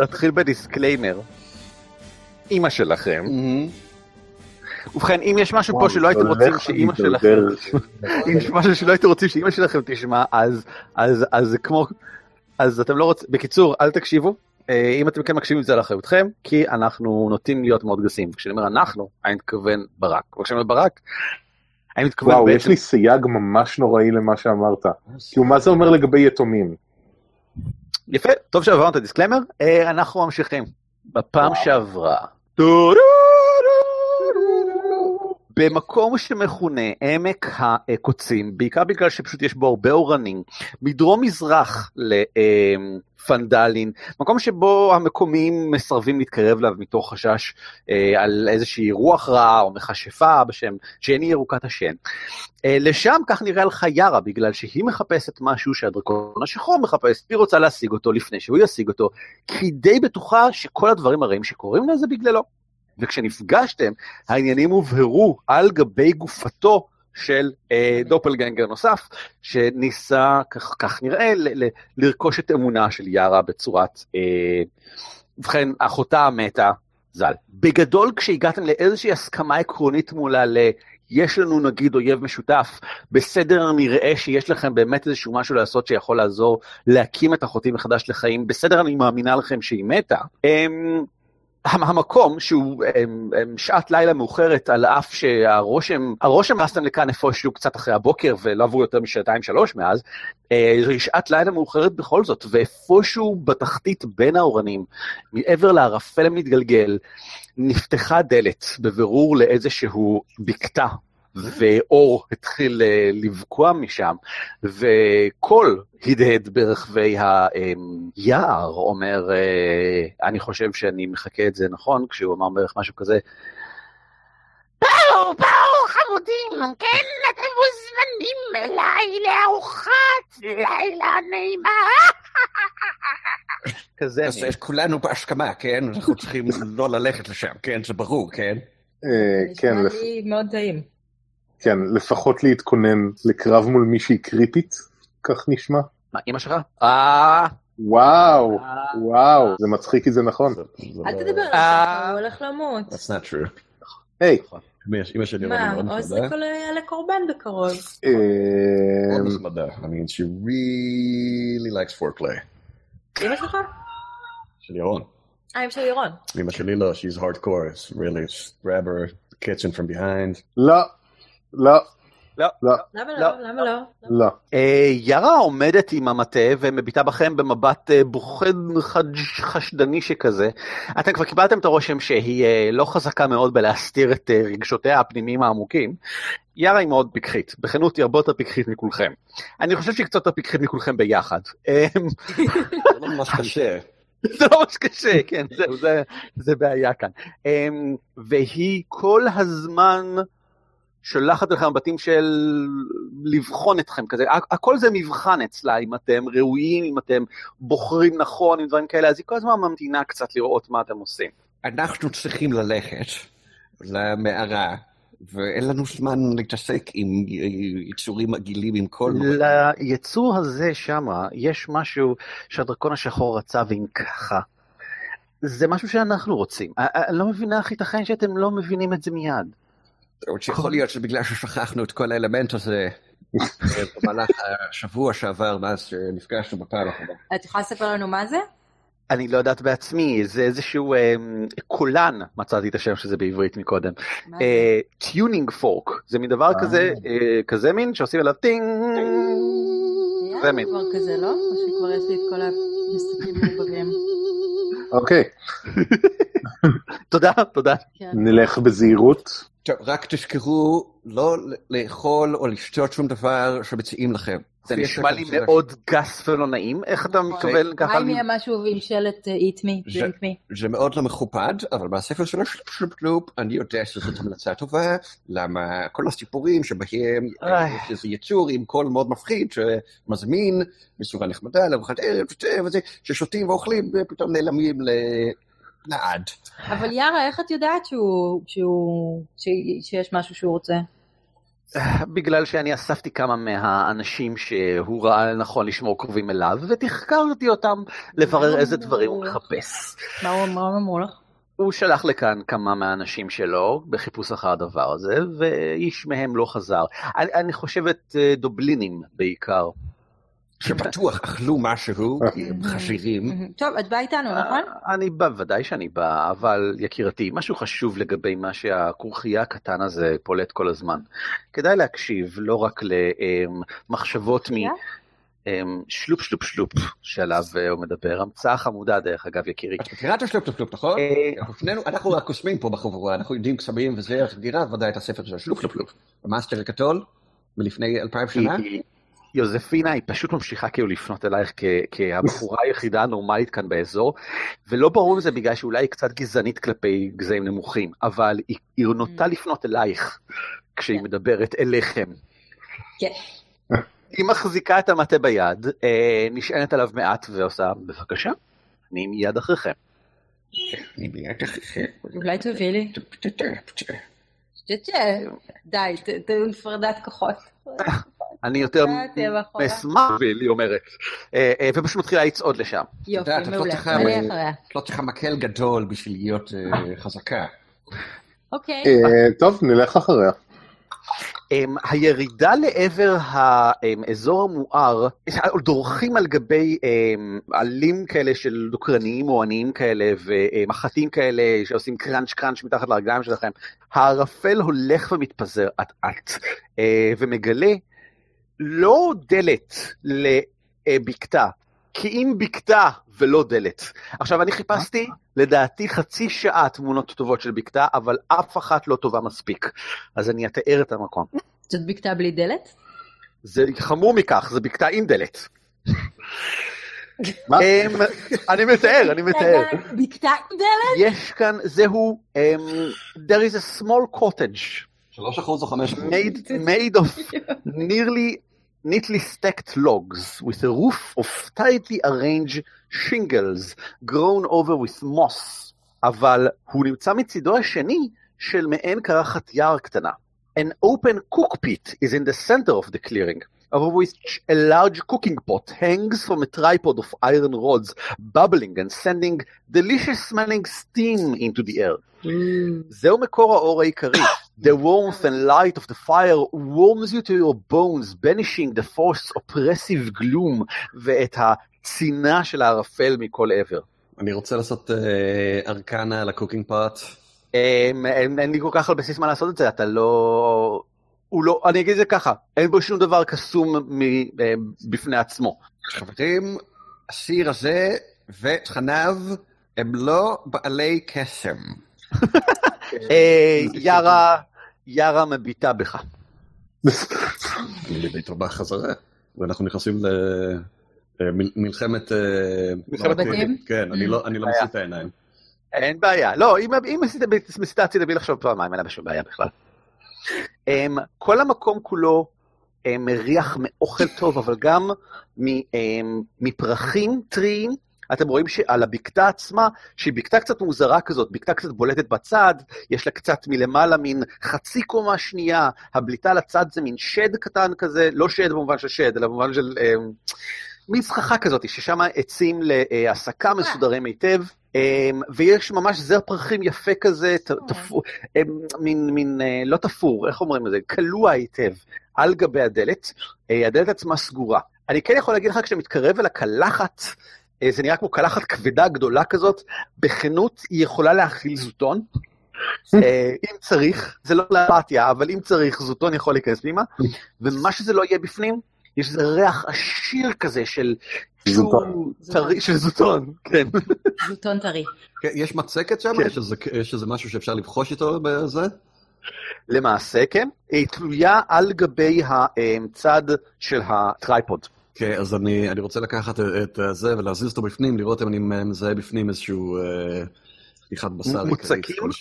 נתחיל בדיסקליימר. אמא שלכם. ובכן, אם יש משהו פה שלא הייתם רוצים שאמא שלכם... אם יש משהו שלא הייתם רוצים שאמא שלכם תשמע, אז כמו... אז אתם לא רוצים... בקיצור, אל תקשיבו. אם אתם כן מקשיבים את זה על אחריותכם, כי אנחנו נוטים להיות מאוד גסים. כשאני אומר אנחנו, אני מתכוון ברק. וכשאני אומר ברק, אני מתכוון... וואו, יש לי סייג ממש נוראי למה שאמרת. כי מה זה אומר לגבי יתומים? יפה, טוב שעברנו את הדיסקלמר. אנחנו ממשיכים. בפעם שעברה. במקום שמכונה עמק הקוצים, בעיקר בגלל שפשוט יש בו הרבה אורנים, מדרום מזרח לפנדלין, מקום שבו המקומיים מסרבים להתקרב אליו מתוך חשש על איזושהי רוח רעה או מכשפה בשם ג'ני ירוקת השן. לשם כך נראה לך ירה, בגלל שהיא מחפשת משהו שהדרקון השחור מחפש, היא רוצה להשיג אותו לפני שהוא ישיג אותו, כי די בטוחה שכל הדברים הרעים שקורים לזה בגללו. וכשנפגשתם, העניינים הובהרו על גבי גופתו של דופלגנגר נוסף, שניסה, כך נראה, לרכוש את אמונה של ירה בצורת, ובכן, אחותה המתה, זל. בגדול, כשהגעתם לאיזושהי הסכמה עקרונית מולה ל... יש לנו נגיד אויב משותף, בסדר נראה שיש לכם באמת איזשהו משהו לעשות שיכול לעזור להקים את אחותי מחדש לחיים, בסדר אני מאמינה לכם שהיא מתה. המקום שהוא שעת לילה מאוחרת, על אף שהרושם עשתם לכאן איפשהו קצת אחרי הבוקר, ולא עברו יותר מ2-3 מאז, זו שעת לילה מאוחרת בכל זאת, ואיפשהו בתחתית בין האורנים, מעבר לערפל המתגלגל, נפתחה דלת בבירור לאיזשהו בקתה, ואור התחיל לבקוע משם, וקול הדהד ברחבי היער, אומר, אני חושב שאני מחכה את זה נכון, כשהוא אמר בערך משהו כזה, באו, חמודים, כן, אתם מוזמנים אליי לארוחת לילה נעימה. כזה. אז כולנו בהשכמה, כן? אנחנו צריכים לא ללכת לשם, כן? זה ברור, כן? כן. נשמע לי מאוד טעים. כן, לפחות להתכונן לקרב מול מישהי קריטית, כך נשמע. מה, אמא שלך? וואו, וואו, זה מצחיק כי זה נכון. אל תדבר על זה, הוא הולך למות. That's not true. היי. מה, עושה כל לקורבן בקרוב. עוד נחמדה, I mean, she really likes foreplay. אמא שלך? של ירון. אמא של ירון. אמא שלי לא, she's hardcore, it's really, grab her, kitchen from behind. לא. לא. לא. לא. למה לא? למה לא? לא. ירה עומדת עם המטה ומביטה בכם במבט בוחן חשדני שכזה. אתם כבר קיבלתם את הרושם שהיא לא חזקה מאוד בלהסתיר את רגשותיה הפנימיים העמוקים. ירה היא מאוד פיקחית. בכנות היא הרבה יותר פיקחית מכולכם. אני חושב שהיא קצת יותר פיקחית מכולכם ביחד. זה לא ממש קשה. זה לא ממש קשה, כן. זה בעיה כאן. והיא כל הזמן... שולחת לכם בתים של לבחון אתכם כזה, הכל זה מבחן אצלה, אם אתם ראויים, אם אתם בוחרים נכון, אם דברים כאלה, אז היא כל הזמן ממתינה קצת לראות מה אתם עושים. אנחנו צריכים ללכת למערה, ואין לנו זמן להתעסק עם יצורים עגילים, עם כל... ליצור הזה שמה, יש משהו שהדרקון השחור רצה ואם ככה. זה משהו שאנחנו רוצים. אני לא מבינה, הכי תכן שאתם לא מבינים את זה מיד. עוד שיכול להיות שבגלל ששכחנו את כל האלמנט הזה במהלך השבוע שעבר מאז שנפגשנו בפעם האחרונה. את יכולה לספר לנו מה זה? אני לא יודעת בעצמי, זה איזשהו קולן, מצאתי את השם שזה בעברית מקודם. טיונינג פורק, זה מדבר כזה, כזה מין שעושים עליו טינג. זה מין. כבר כזה לא? או שכבר יש לי את כל המסתכלים מבוגרים? אוקיי. תודה, תודה. נלך בזהירות. רק תזכרו לא לאכול או לשתות שום דבר שמציעים לכם. זה נשמע לי מאוד גס ולא נעים. איך אתה מקבל ככה? מה אם משהו עם שלט eat me, drink me? זה מאוד לא מכובד, אבל בספר שלו שלופ, אני יודע שזאת המלצה טובה, למה כל הסיפורים שבהם יש איזה יצור עם קול מאוד מפחיד, שמזמין בצורה נחמדה, לארוחת ערב, ששותים ואוכלים ופתאום נעלמים ל... נעד. אבל ירה, איך את יודעת שיש משהו שהוא רוצה? בגלל שאני אספתי כמה מהאנשים שהוא ראה נכון לשמור קרובים אליו, ותחקרתי אותם לברר איזה דברים הוא מחפש. מה הוא אמור לך? הוא שלח לכאן כמה מהאנשים שלו בחיפוש אחר הדבר הזה, ואיש מהם לא חזר. אני חושבת דובלינים בעיקר. שבטוח אכלו משהו, חשירים. טוב, את בא איתנו, נכון? אני בא, ודאי שאני בא, אבל יקירתי, משהו חשוב לגבי מה שהקורחייה הקטן הזה פולט כל הזמן. כדאי להקשיב לא רק למחשבות שלופ שלופ שלופ שעליו הוא מדבר, המצאה חמודה דרך אגב יקירי. אתה מכירת השלופ שלופ שלופ, נכון? אנחנו רק קוסמים פה בחבורה, אנחנו יודעים קסמים וזה, את דירה ודאי את הספר של השלופ שלופ שלופ. המאסטר הקטול מלפני 2000 שנה. יוזפינה היא פשוט ממשיכה כאילו לפנות אלייך כהבחורה היחידה הנורמלית כאן באזור, ולא ברור אם זה בגלל שאולי היא קצת גזענית כלפי גזעים נמוכים, אבל היא נוטה לפנות אלייך כשהיא מדברת אליכם. היא מחזיקה את המטה ביד, נשענת עליו מעט ועושה, בבקשה, אני מיד אחריכם. אני מיד אחריכם. אולי תביא לי. די, תפרדת כוחות. אני יותר מסמך, והיא אומרת, ופשוט מתחילה לצעוד לשם. יופי, מעולה, אני אחריה. לא צריכה מקל גדול בשביל להיות חזקה. אוקיי. טוב, נלך אחריה. הירידה לעבר האזור המואר, דורכים על גבי עלים כאלה של דוקרניים או עניים כאלה ומחתים כאלה שעושים קרנץ' קרנץ' מתחת לרגליים שלכם. הערפל הולך ומתפזר עד עד ומגלה לא דלת לבקתה, כי אם בקתה ולא דלת. עכשיו אני חיפשתי לדעתי חצי שעה תמונות טובות של בקתה, אבל אף אחת לא טובה מספיק. אז אני אתאר את המקום. זאת בקתה בלי דלת? זה חמור מכך, זה בקתה עם דלת. אני מתאר. בקתה עם דלת? יש כאן, זהו, there is a small cottage. 3% או 5%. Made of nearly... neatly stacked logs with a roof of tightly arranged shingles grown over with moss, אבל הוא נמצא מצידו השני של מעין קרחת יער קטנה. An open cookpit is in the center of the clearing, over which a large cooking pot hangs from a tripod of iron rods, bubbling and sending delicious smelling steam into the air. זהו מקור האור העיקרי. The warmth and light of the fire warms you to your bones, banishing the force's oppressive gloom ואת הצינה של הערפל מכל עבר. אני רוצה לעשות ארקנה על הקוקינג פאט. אין לי כל כך על בסיס מה לעשות את זה, אתה לא... אני אגיד את זה ככה, אין בו שום דבר קסום בפני עצמו. חברים, השיר הזה ותכניו הם לא בעלי קסם. ירה מביטה בך. אני מביט רבה חזרה, ואנחנו נכנסים למלחמת... מלחמתים? כן, אני לא מסיט העיניים. אין בעיה, לא, אם מסיטה הצידה בי לחשוב פעמיים, אין לה בשום בעיה בכלל. כל המקום כולו מריח מאוכל טוב, אבל גם מפרחים טריים. אתם רואים שעל הבקתה עצמה, שהיא בקתה קצת מוזרה כזאת, בקתה קצת בולטת בצד, יש לה קצת מלמעלה מין חצי קומה שנייה, הבליטה לצד זה מין שד קטן כזה, לא שד במובן של שד, אלא במובן של מין סככה כזאת, ששם עצים לעסקה מסודרים היטב, ויש ממש זר פרחים יפה כזה, מין לא תפור, איך אומרים את זה, קלוע היטב, על גבי הדלת, הדלת עצמה סגורה. אני כן יכול להגיד לך, כשמתקרב אל הקלחת, זה נראה כמו קלחת כבדה גדולה כזאת, בכנות היא יכולה להכיל זוטון, אם צריך, זה לא לאפתיה, אבל אם צריך זוטון יכול להיכנס פנימה, ומה שזה לא יהיה בפנים, יש איזה ריח עשיר כזה של זוטון, כן. זוטון טרי. יש מצקת שם? יש איזה משהו שאפשר לבחוש איתו בזה? למעשה, כן. היא תלויה על גבי הצד של הטרייפוד. כן, אז אני רוצה לקחת את זה ולהזיז אותו בפנים, לראות אם אני מזהה בפנים איזשהו חתיכת בשר.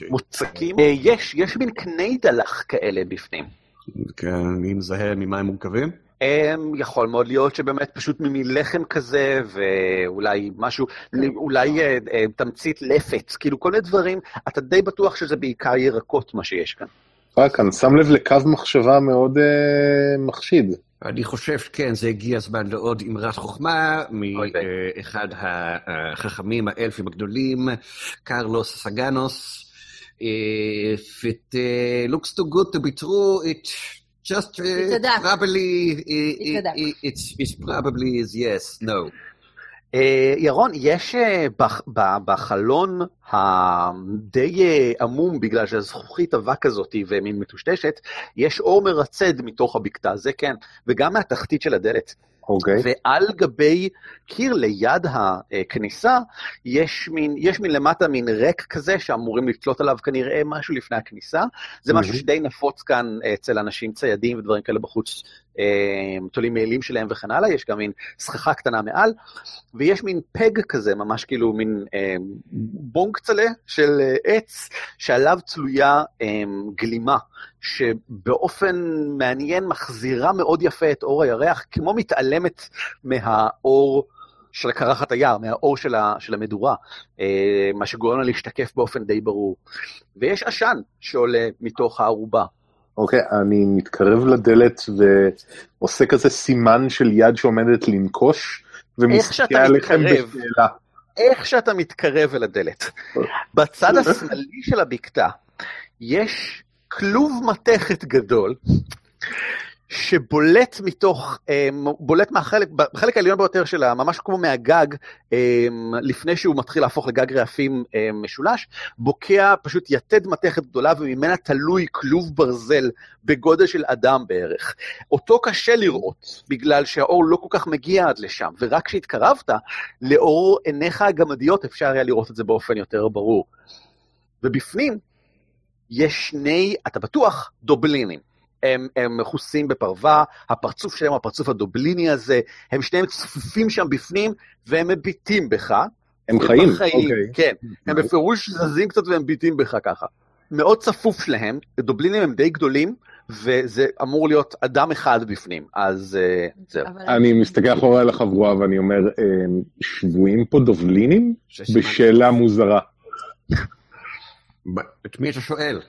מוצקים? יש מין קני דלח כאלה בפנים. כן, אני מזהה ממים מורכבים? יכול מאוד להיות שבאמת פשוט ממלחם כזה, ואולי משהו, אולי תמצית לפץ, כאילו כל מיני דברים, אתה די בטוח שזה בעיקר ירקות מה שיש כאן. כאן, שם לב לקו מחשבה מאוד מחשיד. אני חושב שכן, זה הגיע הזמן לעוד אמרת חוכמה מאחד החכמים האלפים הגדולים, קרלוס סגנוס. If it looks too good to be true, it just probably it's probably is yes, no. ירון, יש בחלון הדי עמום, בגלל שהזכוכית אבק הזאת ומין מטושטשת, יש אור מרצד מתוך הבקתה, זה כן, וגם מהתחתית של הדלת. Okay. ועל גבי קיר ליד הכניסה, יש מין למטה מין ריק כזה, שאמורים לפתלות עליו כנראה משהו לפני הכניסה, זה משהו שדי נפוץ כאן אצל אנשים ציידים ודברים כאלה בחוץ, תולים מעילים שלהם וכן הלאה, יש גם מין סככה קטנה מעל, ויש מין פג כזה, ממש כאילו מין בונק צלה של עץ, שעליו צלויה גלימה, שבאופן מעניין מחזירה מאוד יפה את אור הירח, כמו מתעלמת מהאור של קרחת היער, מהאור של המדורה, מה שגורם לה להשתקף באופן די ברור. ויש עשן שעולה מתוך הערובה. אוקיי, אני מתקרב לדלת ועושה כזה סימן של יד שעומדת לנקוש, ומסתכל עליכם בשאלה. איך שאתה מתקרב אל הדלת. בצד השמאלי של הבקתה, יש כלוב מתכת גדול, שבולט מתוך, בולט בחלק העליון ביותר שלה, ממש כמו מהגג, לפני שהוא מתחיל להפוך לגג רעפים משולש, בוקע פשוט יתד מתכת גדולה, וממנה תלוי כלוב ברזל, בגודל של אדם בערך. אותו קשה לראות, בגלל שהאור לא כל כך מגיע עד לשם, ורק כשהתקרבת, לאור עיניך הגמדיות, אפשר היה לראות את זה באופן יותר ברור. ובפנים, יש שני, אתה בטוח, דובלינים. הם מכוסים בפרווה, הפרצוף שלהם, הפרצוף הדובליני הזה, הם שניהם צפופים שם בפנים, והם מביטים בך. הם חיים, אוקיי. כן, הם בפירוש זזים קצת והם ביטים בך ככה. מאוד צפוף שלהם, דובלינים הם די גדולים, וזה אמור להיות אדם אחד בפנים, אז זהו. אני מסתכל אחורה על החבורה, ואני אומר, שבועים פה דובלינים? בשאלה מוזרה. את מי אתה שואל?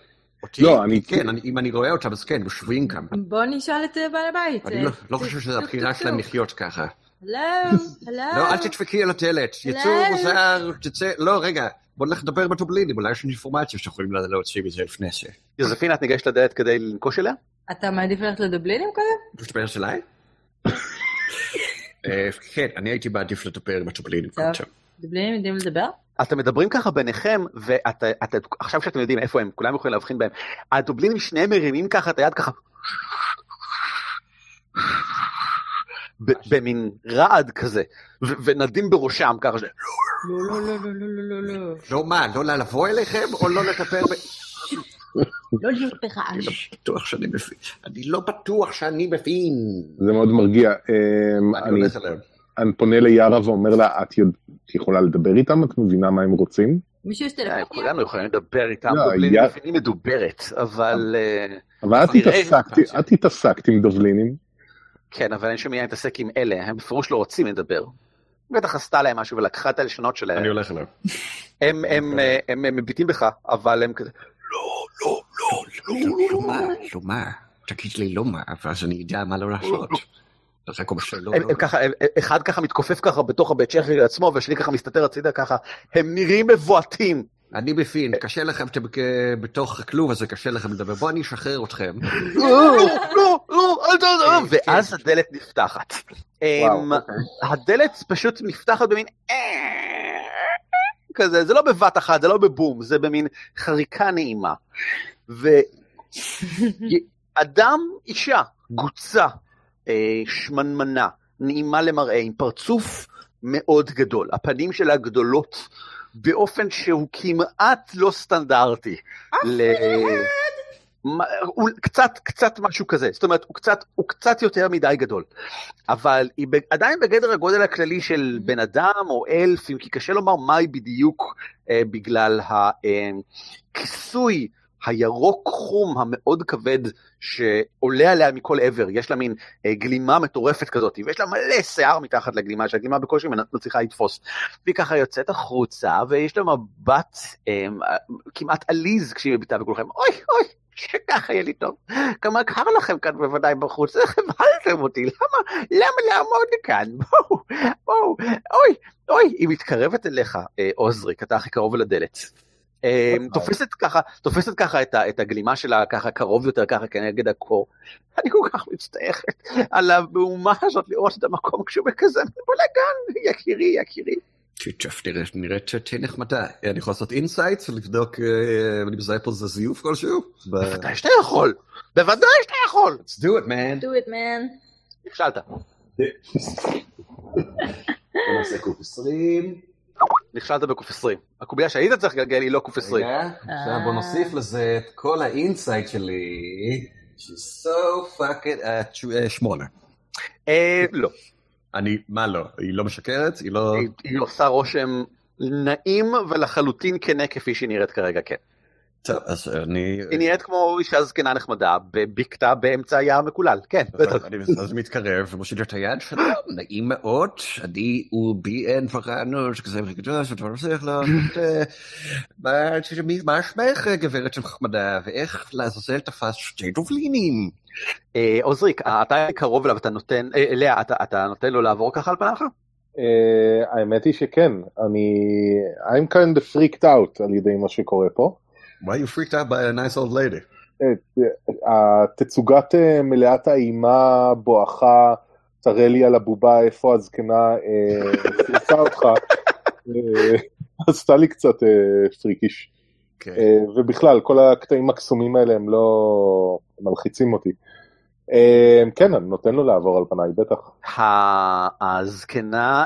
אותי, לא, אני... כן, אם אני רואה אותם, אז כן, בשביעים כאן. בוא נשאל את בעל הבית. אני לא חושב שזו הבחירה שלהם לחיות ככה. לא, לא, אל תדפקי על הדלת. יצאו, מוזר, תצא... לא, רגע, בוא נלך לדבר בטובלינים, אולי יש אינפורמציה שיכולים להוציא מזה לפני ש... יוזפינה, את ניגשת לדלת כדי לנקוש אליה? אתה מעדיף ללכת לדובלינים קודם? תדבר אליי? כן, אני הייתי מעדיף לדבר בטובלינים קודם. דובלינים יודעים לדבר? אתם מדברים ככה ביניכם, ועכשיו שאתם יודעים איפה הם, כולם יכולים להבחין בהם, הדובלינים שניהם מרימים ככה את היד ככה, במין רעד כזה, ונדים בראשם ככה, לא, לא, לא, לא, לא, לא, לא. לא מה, לא לבוא אליכם, או לא לטפל ב... לא להיות ברעש. אני לא בטוח שאני מבין. זה מאוד מרגיע. אני הולך עליהם. אני פונה ליארה ואומר לה, את יכולה לדבר איתם? את מבינה מה הם רוצים? מישהו יש טלפוניה? כולנו יכולים לדבר איתם, דובלינים לפעמים מדוברת, אבל... אבל את התעסקת עם דובלינים. כן, אבל אין שמיעה להתעסק עם אלה, הם בפירוש לא רוצים לדבר. בטח עשתה להם משהו ולקחה את הלשונות שלהם. אני הולך אליהם. הם מביטים בך, אבל הם כזה... לא, לא, לא, לא, לא, לא מה. תגיד לי לא מה, אבל אז אני יודע מה לא לעשות. אחד ככה מתכופף ככה בתוך הבית שכי עצמו, והשני ככה מסתתר הצידה ככה, הם נראים מבועתים. אני מבין, קשה לכם, בתוך הכלוב הזה קשה לכם לדבר, בוא אני אשחרר אתכם. לא, לא, לא, אל תעזוב. ואז הדלת נפתחת. הדלת פשוט נפתחת במין... כזה, זה לא בבת אחת, זה לא בבום, זה במין חריקה נעימה. ואדם, אישה, גוצה, שמנמנה, נעימה למראה, עם פרצוף מאוד גדול. הפנים שלה גדולות, באופן שהוא כמעט לא סטנדרטי. קצת משהו כזה, זאת אומרת, הוא קצת יותר מדי גדול. אבל היא עדיין בגדר הגודל הכללי של בן אדם או אלף, אם כי קשה לומר מה היא בדיוק, בגלל הכיסוי, הירוק חום המאוד כבד שעולה עליה מכל עבר, יש לה מין גלימה מטורפת כזאת, ויש לה מלא שיער מתחת לגלימה, שהגלימה בקושי מצליחה לתפוס, והיא ככה יוצאת החוצה, ויש לה מבט כמעט עליז כשהיא מביטה בכולכם, אוי, אוי, שככה יהיה לי טוב. כמה קר לכם כאן בוודאי בחוץ, איך הבלתם אותי, למה לעמוד כאן? בואו, אוי, אוי, היא מתקרבת אליך, עוזריק, אתה הכי קרוב אל הדלת. תופסת ככה את הגלימה שלה, ככה קרוב יותר, ככה כנגד הקור. אני כל כך מצטעכת על המהומה הזאת לראות את המקום כשהוא בכזה בלגן, יקירי. צ'יצ'ף, נראית שתי נחמדה. אני יכול לעשות אינסייטס ולבדוק אם אני מזהה פה זיוף כלשהו? בוודאי שאתה יכול. Let's do it man. נכשלת. נעשה קוף 20. נכשלת בקוף 20. הקוביה שהיית צריך לגלגל היא לא קוף 20. עכשיו בוא נוסיף לזה את כל האינסייט שלי. She's so fucking at 8. לא. מה לא? היא לא משקרת? היא עושה רושם נעים ולחלוטין כנה כפי שהיא נראית כרגע, כן. טוב, אז אני... היא נראית כמו אישה זקנה נחמדה, בביקתה באמצע הים מקולל, כן. אז מתקרב, ומושיט את היד שלו, נעים מאוד, אני ובי-אן פרענו, שכזה מרגידו, שדבר נוסח לו, מה שמך גברת של חמדה, ואיך לעזאזל תפס שתי דובלינים? עוזריק, אתה קרוב אליו, אתה נותן לו לעבור ככה על פניך? האמת היא שכן, I'm kind of freaked out על ידי מה שקורה פה. Why you freaked out by a nice old lady? התצוגת מלאת האימה בואכה, תראה לי על הבובה איפה הזקנה פרצה אותך, עשתה לי קצת פריקיש. ובכלל, כל הקטעים הקסומים האלה הם לא מלחיצים אותי. כן, אני נותן לו לעבור על פניי, בטח. הזקנה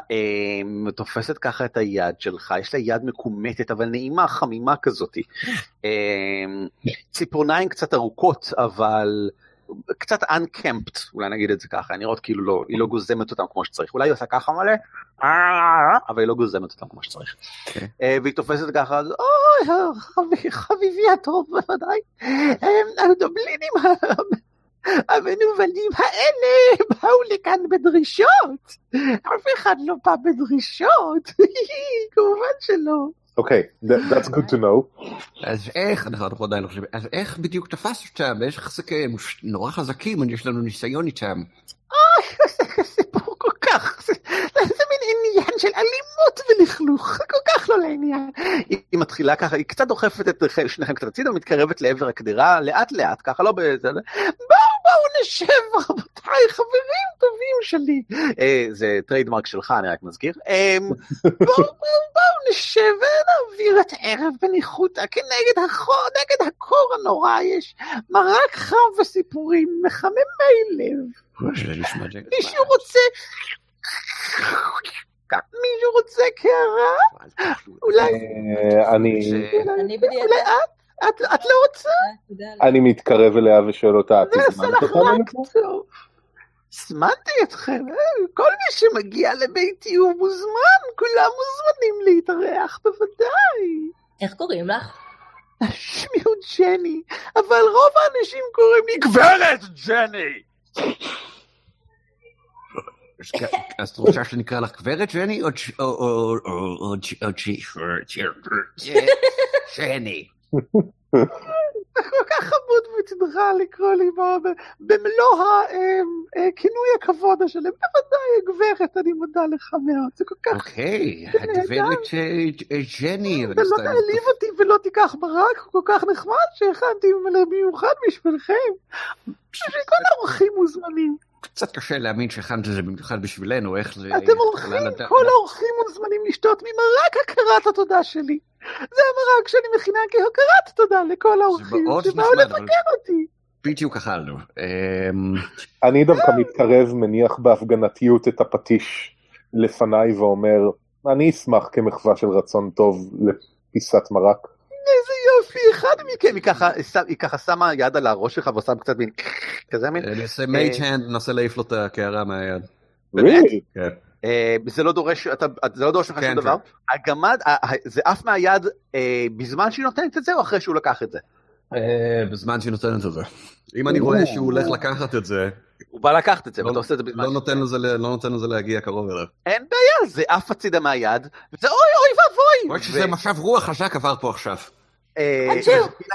תופסת ככה את היד שלך, יש לה יד מקומטת, אבל נעימה, חמימה כזאת. ציפורניים קצת ארוכות, אבל קצת uncamped, אולי נגיד את זה ככה, נראות כאילו היא לא גוזמת אותם כמו שצריך, אולי היא עושה ככה מלא, אבל היא לא גוזמת אותם כמו שצריך. והיא תופסת ככה, אוי, חביבי הטוב, בוודאי, הדובלינים, המנוולים האלה באו לכאן בדרישות, אף אחד לא בא בדרישות, כמובן שלא. אוקיי, that's good to know. אז איך, אנחנו עדיין חושבים, אז איך בדיוק תפס אותם, יש חזקים, נורא חזקים, יש לנו ניסיון איתם. זה סיפור כל כך, זה מין עניין של אלימות ולכלוך, כל כך לא לעניין. היא מתחילה ככה, היא קצת דוחפת את שניכם קצת הצידה, מתקרבת לעבר הקדירה, לאט לאט, ככה לא בזה, בואו נשב רבותיי, חברים טובים שלי. זה טריידמרק שלך, אני רק מזכיר. בואו נשב ונעביר את ערב בניחותא, כנגד הקור הנורא יש מרק חם וסיפורים מחממי לב. מישהו רוצה קערה? אולי את לא רוצה? אני מתקרב אליה ושואל אותה, זמנתי אתכם, כל מי שמגיע לביתי הוא מוזמן, כולם מוזמנים להתארח בוודאי. איך קוראים לך? שמי הוא ג'ני, אבל רוב האנשים קוראים לי גברת ג'ני. אז את רוצה שנקרא לך גברת ג'ני או ג'ני? אתה כל כך חמוד מצדך לקרוא לי במלוא הכינוי הכבוד שלי, בוודאי גברת, אני מודה לך מאוד. אוקיי, הגברת ג'ני, אתה לא תעליב אותי ולא תיקח ברק כל כך נחמד שהכנתי במיוחד בשבילכם, שכל האורחים מוזמנים. קצת קשה להאמין שהכנת זה במיוחד בשבילנו, איך זה... אתם אורחים, כל האורחים מוזמנים לשתות ממרק הכרת התודה שלי. זה המרק שאני מכינה כהכרת תודה לכל האורחים שבאו לבקר אותי. בדיוק אכלנו. אני דווקא מתקרב, מניח בהפגנתיות את הפטיש לפניי ואומר, אני אשמח כמחווה של רצון טוב לפיסת מרק. איזה יופי, אחד מכם, היא ככה שמה יד על הראש שלך ועושה קצת מין כזה מין. נעשה מייג'הנד, ננסה להעיף לו את הקערה מהיד. באמת? כן. זה לא דורש לך שום דבר. הגמד, זה עף מהיד בזמן שהיא נותנת את זה או אחרי שהוא לקח את זה? בזמן שהיא נותנת את זה. אם אני רואה שהוא הולך לקחת את זה, הוא בא לקחת את זה, ואתה עושה את זה בזמן. לא נותן לזה להגיע קרוב אליו. אין בעיה, זה עף הצידה מהיד, וזה אוי ואבוי. רואה שזה משב רוח חזק עבר פה עכשיו.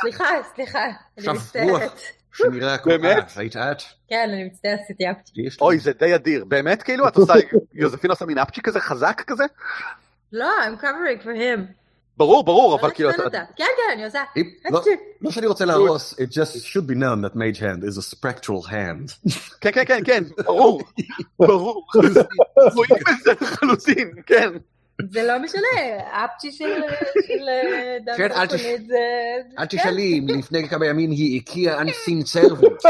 סליחה, אני מצטערת. שנראה הקוראה, היית את? כן, אני מצטערת, עשיתי אפצ'יק. אוי, זה די אדיר. באמת כאילו? יוזפין עושה מין אפצ'יק כזה חזק כזה? לא, I'm covering for him. ברור, אבל כאילו... כן, אני עושה. לא שאני רוצה להרוס, it just should be known that mage hand is a spectral hand. כן, ברור. חלויים בזה חלוצים, כן. זה לא משנה, האפצ'י של דאם סופונית זה... אל תשאלי אם לפני כמה ימים היא הקיאה אנסין סרוויץ.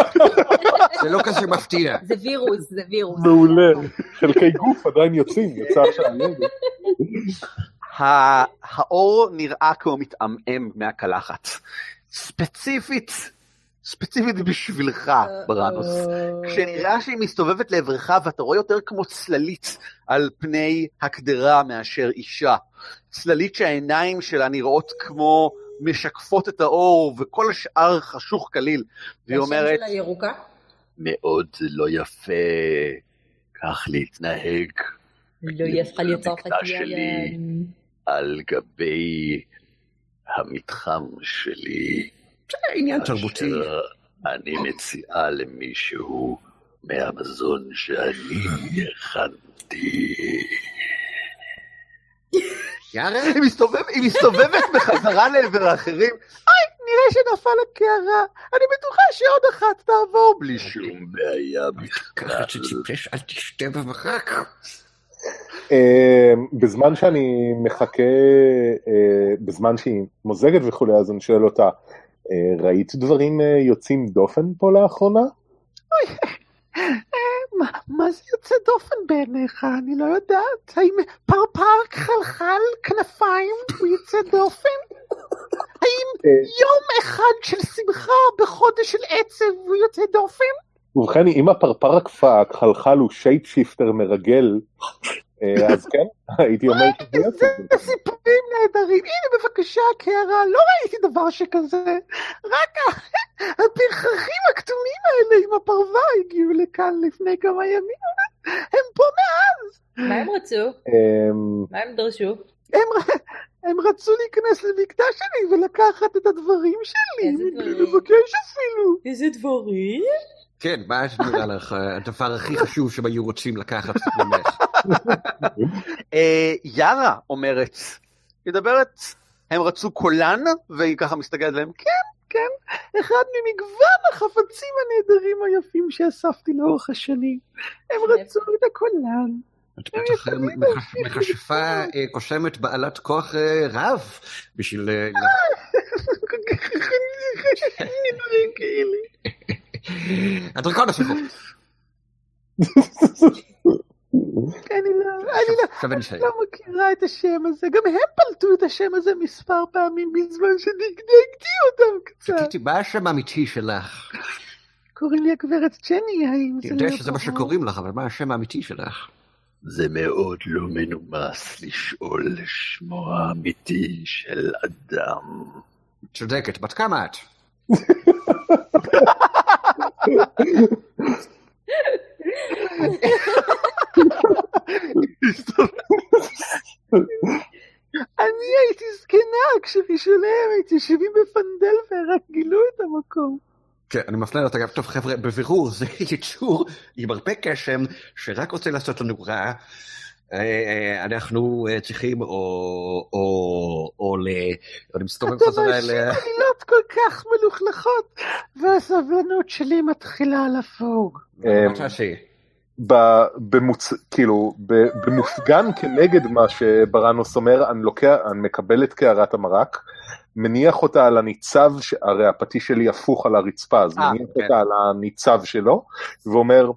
זה לא כזה מפתיע. זה וירוס. מעולה. חלקי גוף עדיין יוצאים, יצא עכשיו. האור נראה כמו מתעמם מהקלחת. ספציפית בשבילך, ברנוס. כשנראה שהיא מסתובבת לעברך, ואתה רואה יותר כמו צללית על פני הקדרה מאשר אישה. צללית שהעיניים שלה נראות כמו משקפות את האור, וכל השאר חשוך כליל. והיא אומרת... השם שלה ירוקה? מאוד לא יפה, כך להתנהג. לא יפה ליצור חקייה. על גבי המתחם שלי. עניין תרבותי. אני מציעה למישהו מהמזון שאני הכנתי. היא מסתובבת בחזרה לעבר האחרים. נראה שנפל הקערה. אני בטוחה שעוד אחת תעבור בלי שום בעיה בכלל. ככה שציפש, אל תשתה במחק. בזמן שאני מחכה, בזמן שהיא מוזגת וכולי, אז אני שואל אותה, ראית דברים יוצאים דופן פה לאחרונה? מה זה יוצא דופן בעיניך? אני לא יודעת. האם פרפר חלחל כנפיים הוא יוצא דופן? האם יום אחד של שמחה בחודש של עצב הוא יוצא דופן? ובכן, אם הפרפר הכפק חלחל הוא שייפ שיפטר מרגל, אז כן, הייתי אומר זה סיפורים נהדרים. הנה בבקשה קערה, לא ראיתי דבר שכזה, רק הפרחחים הכתומים האלה עם הפרווה הגיעו לכאן לפני כמה ימים, הם פה מאז. מה הם רצו? מה הם דרשו? הם רצו להיכנס למקדש שלי ולקחת את הדברים שלי. איזה דברים? לבקש אפילו. איזה דברים? כן, מה נראה לך? הדבר הכי חשוב שהם היו רוצים לקחת ממך. יארה אומרת, היא מדברת, הם רצו קולן, והיא ככה מסתגלת להם, כן, אחד ממגוון החפצים הנהדרים היפים שאספתי לאורך השנים, הם רצו את הקולן. את בטח מכשפה קושמת בעלת כוח רב, בשביל... נדברים כאלה. הדרקון השיחו. אני לא מכירה את השם הזה, גם הם פלטו את השם הזה מספר פעמים בזמן שנגדגתי אותם קצת. שתיתי, מה השם האמיתי שלך? קוראים לי הגברת ג'ני, האם זה... אני יודע שזה מה שקוראים לך, אבל מה השם האמיתי שלך? זה מאוד לא מנומס לשאול שמו האמיתי של אדם. צודקת, בת כמה את? אני הייתי זקנה כשראשונם התיישבים בפנדלבר, רק גילו את המקום. כן, אני מפנה אותה גם, טוב חבר'ה, בבירור זה יצור עם הרבה קשם שרק רוצה לעשות לנו רע, אנחנו צריכים או למסתובב חזרה אליה. אתם השילות כל כך מלוכלכות, והסבלנות שלי מתחילה לפוג. כאילו, במופגן כנגד מה שברנוס אומר, אני מקבל את קערת המרק, מניח אותה על הניצב, הרי הפתי שלי הפוך על הרצפה, אז מניח אותה על הניצב שלו, ואומר,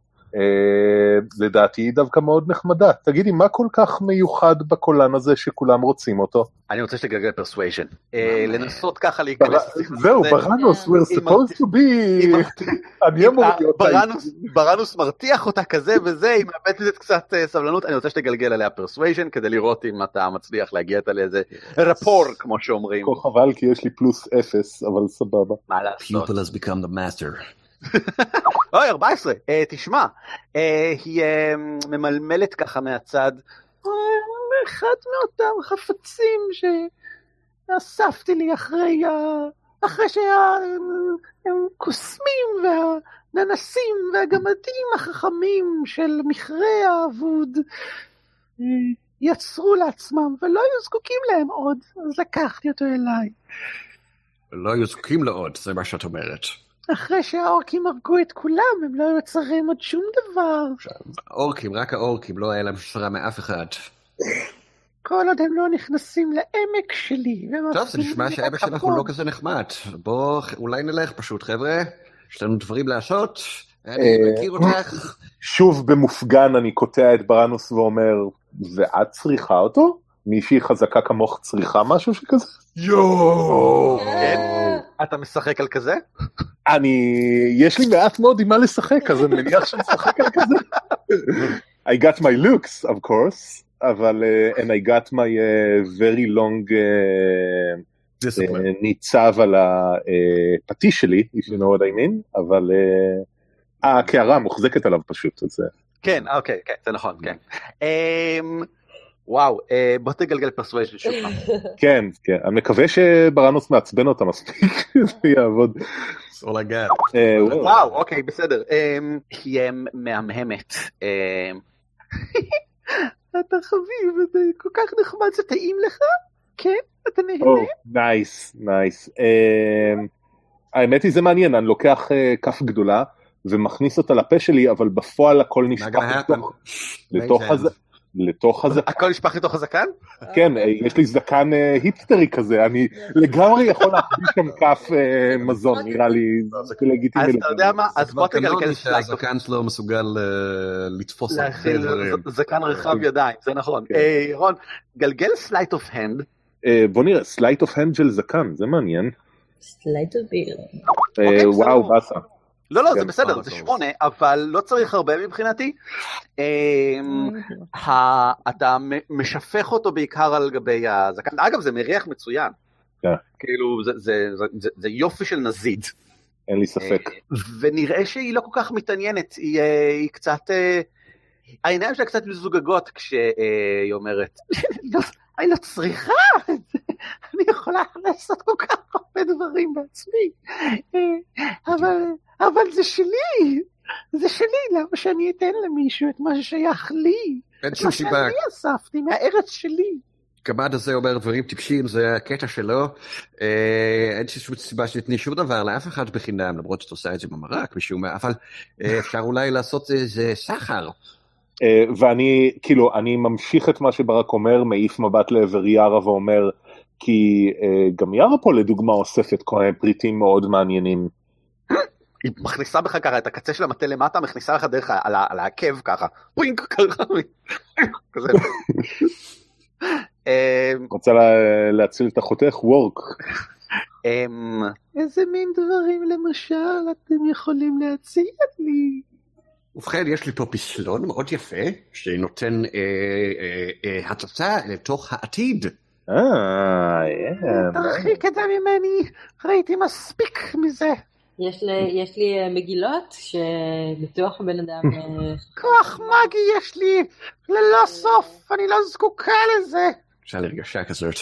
לדעתי היא דווקא מאוד נחמדה. תגידי, מה כל כך מיוחד בקולן הזה שכולם רוצים אותו? אני רוצה שתגלגל פרסוויישן, לנסות ככה להיכנס. זהו, ברנוס, we're supposed to be. ברנוס מרתיח אותה כזה וזה, היא מאבדת את קצת סבלנות, אני רוצה שתגלגל עליה פרסוויישן, כדי לראות אם אתה מצליח להגיע את עליה איזה רפור, כמו שאומרים. כל חבל, כי יש לי +0, אבל סבבה. מה לעשות? People has become the master. אוי, 14, תשמע, היא ממלמלת ככה מהצד, אחד מאותם חפצים אספתי לי אחרי שהקוסמים והננסים והגמדים החכמים של מכרה האבוד יצרו לעצמם ולא היו זקוקים להם עוד, אז לקחתי אותו אליי. לא היו זקוקים לו עוד, זה מה שאת אומרת. אחרי שהאורקים הרגו את כולם, הם לא היו צריכים עוד שום דבר. האורקים, רק האורקים, לא היה להם שרה מאף אחד. כל עוד הם לא נכנסים לעמק שלי. טוב, זה נשמע שהעמק שלך הוא לא כזה נחמד. בוא, אולי נלך פשוט, חבר'ה. יש לנו דברים לעשות. אני מכיר אותך. שוב במופגן אני קוטע את ברנוס ואומר, ואת צריכה אותו? מישהי חזקה כמוך צריכה משהו שכזה? יואו! אתה משחק על כזה? יש לי מעט מאוד עם מה לשחק, אז אני מניח שמשחק על כזה. I got my looks, of course. אבל and I got my very long ניצב על הפטיש שלי, if you know what I mean, אבל הקערה מוחזקת עליו פשוט. כן, אוקיי, זה נכון, כן. וואו, בוא תגלגל פרסוויז'ן שוב. כן, כן, אני מקווה שברנוס מעצבן אותה מספיק, זה יעבוד. וואו, אוקיי, בסדר. היא מהמהמת. אתה חביב, אתה כל כך נחמד, זה טעים לך? כן, אתה נהנה? נייס, נייס. האמת היא, זה מעניין, אני לוקח כף גדולה, ומכניס אותה לפה שלי, אבל בפועל הכל נשפך לתוך הזקן. הכל נשפך לתוך הזקן? כן, יש לי זקן היפסטרי כזה, אני לגמרי יכול להחביב שם כף מזון, נראה לי, זה לגיטימי. אז אתה יודע מה, אז בוא תגלגל שלייק. זקן שלא מסוגל לתפוס על חי דברים. זקן רחב ידיים, זה נכון. רון, גלגל סלייט אוף הנד. בוא נראה, סלייט אוף הנד של זקן, זה מעניין. סלייט אוף ביר. וואו, באסה. לא, לא, זה בסדר, זה 8, אבל לא צריך הרבה מבחינתי. אתה משפך אותו בעיקר על גבי הזקן. אגב, זה מריח מצוין. כאילו, זה יופי של נזיד. אין לי ספק. ונראה שהיא לא כל כך מתעניינת. היא קצת... העיניים שלה קצת מזוגגות כשהיא אומרת, אני לא צריכה את זה. אני יכולה לעשות כל כך הרבה דברים בעצמי. אבל זה שלי, זה שלי, למה שאני אתן למישהו את מה ששייך לי, את מה שאני אספתי מהארץ שלי. גמד הזה אומר דברים טיפשים, זה הקטע שלו, אין שום סיבה שתתני שום דבר לאף אחד בחינם, למרות שאתה עושה את זה במרק, אבל אפשר אולי לעשות איזה סחר. ואני, כאילו, אני ממשיך את מה שברק אומר, מעיף מבט לעבר ירה ואומר, כי גם ירה פה לדוגמה אוספת פריטים מאוד מעניינים. היא מכניסה בך ככה, את הקצה של המטה למטה, מכניסה לך דרך על העקב ככה, פוינק ככה, כזה. רוצה להציל את החותך, וורק. איזה מין דברים למשל אתם יכולים להציע לי? ובכן, יש לי פה פסלון מאוד יפה, שנותן הצצה לתוך העתיד. תרחיק את זה ממני, ראיתי מספיק מזה. יש לי מגילות שבטוח בן אדם... כוח מגי יש לי, ללא סוף, אני לא זקוקה לזה. אפשר לרגשה כזאת.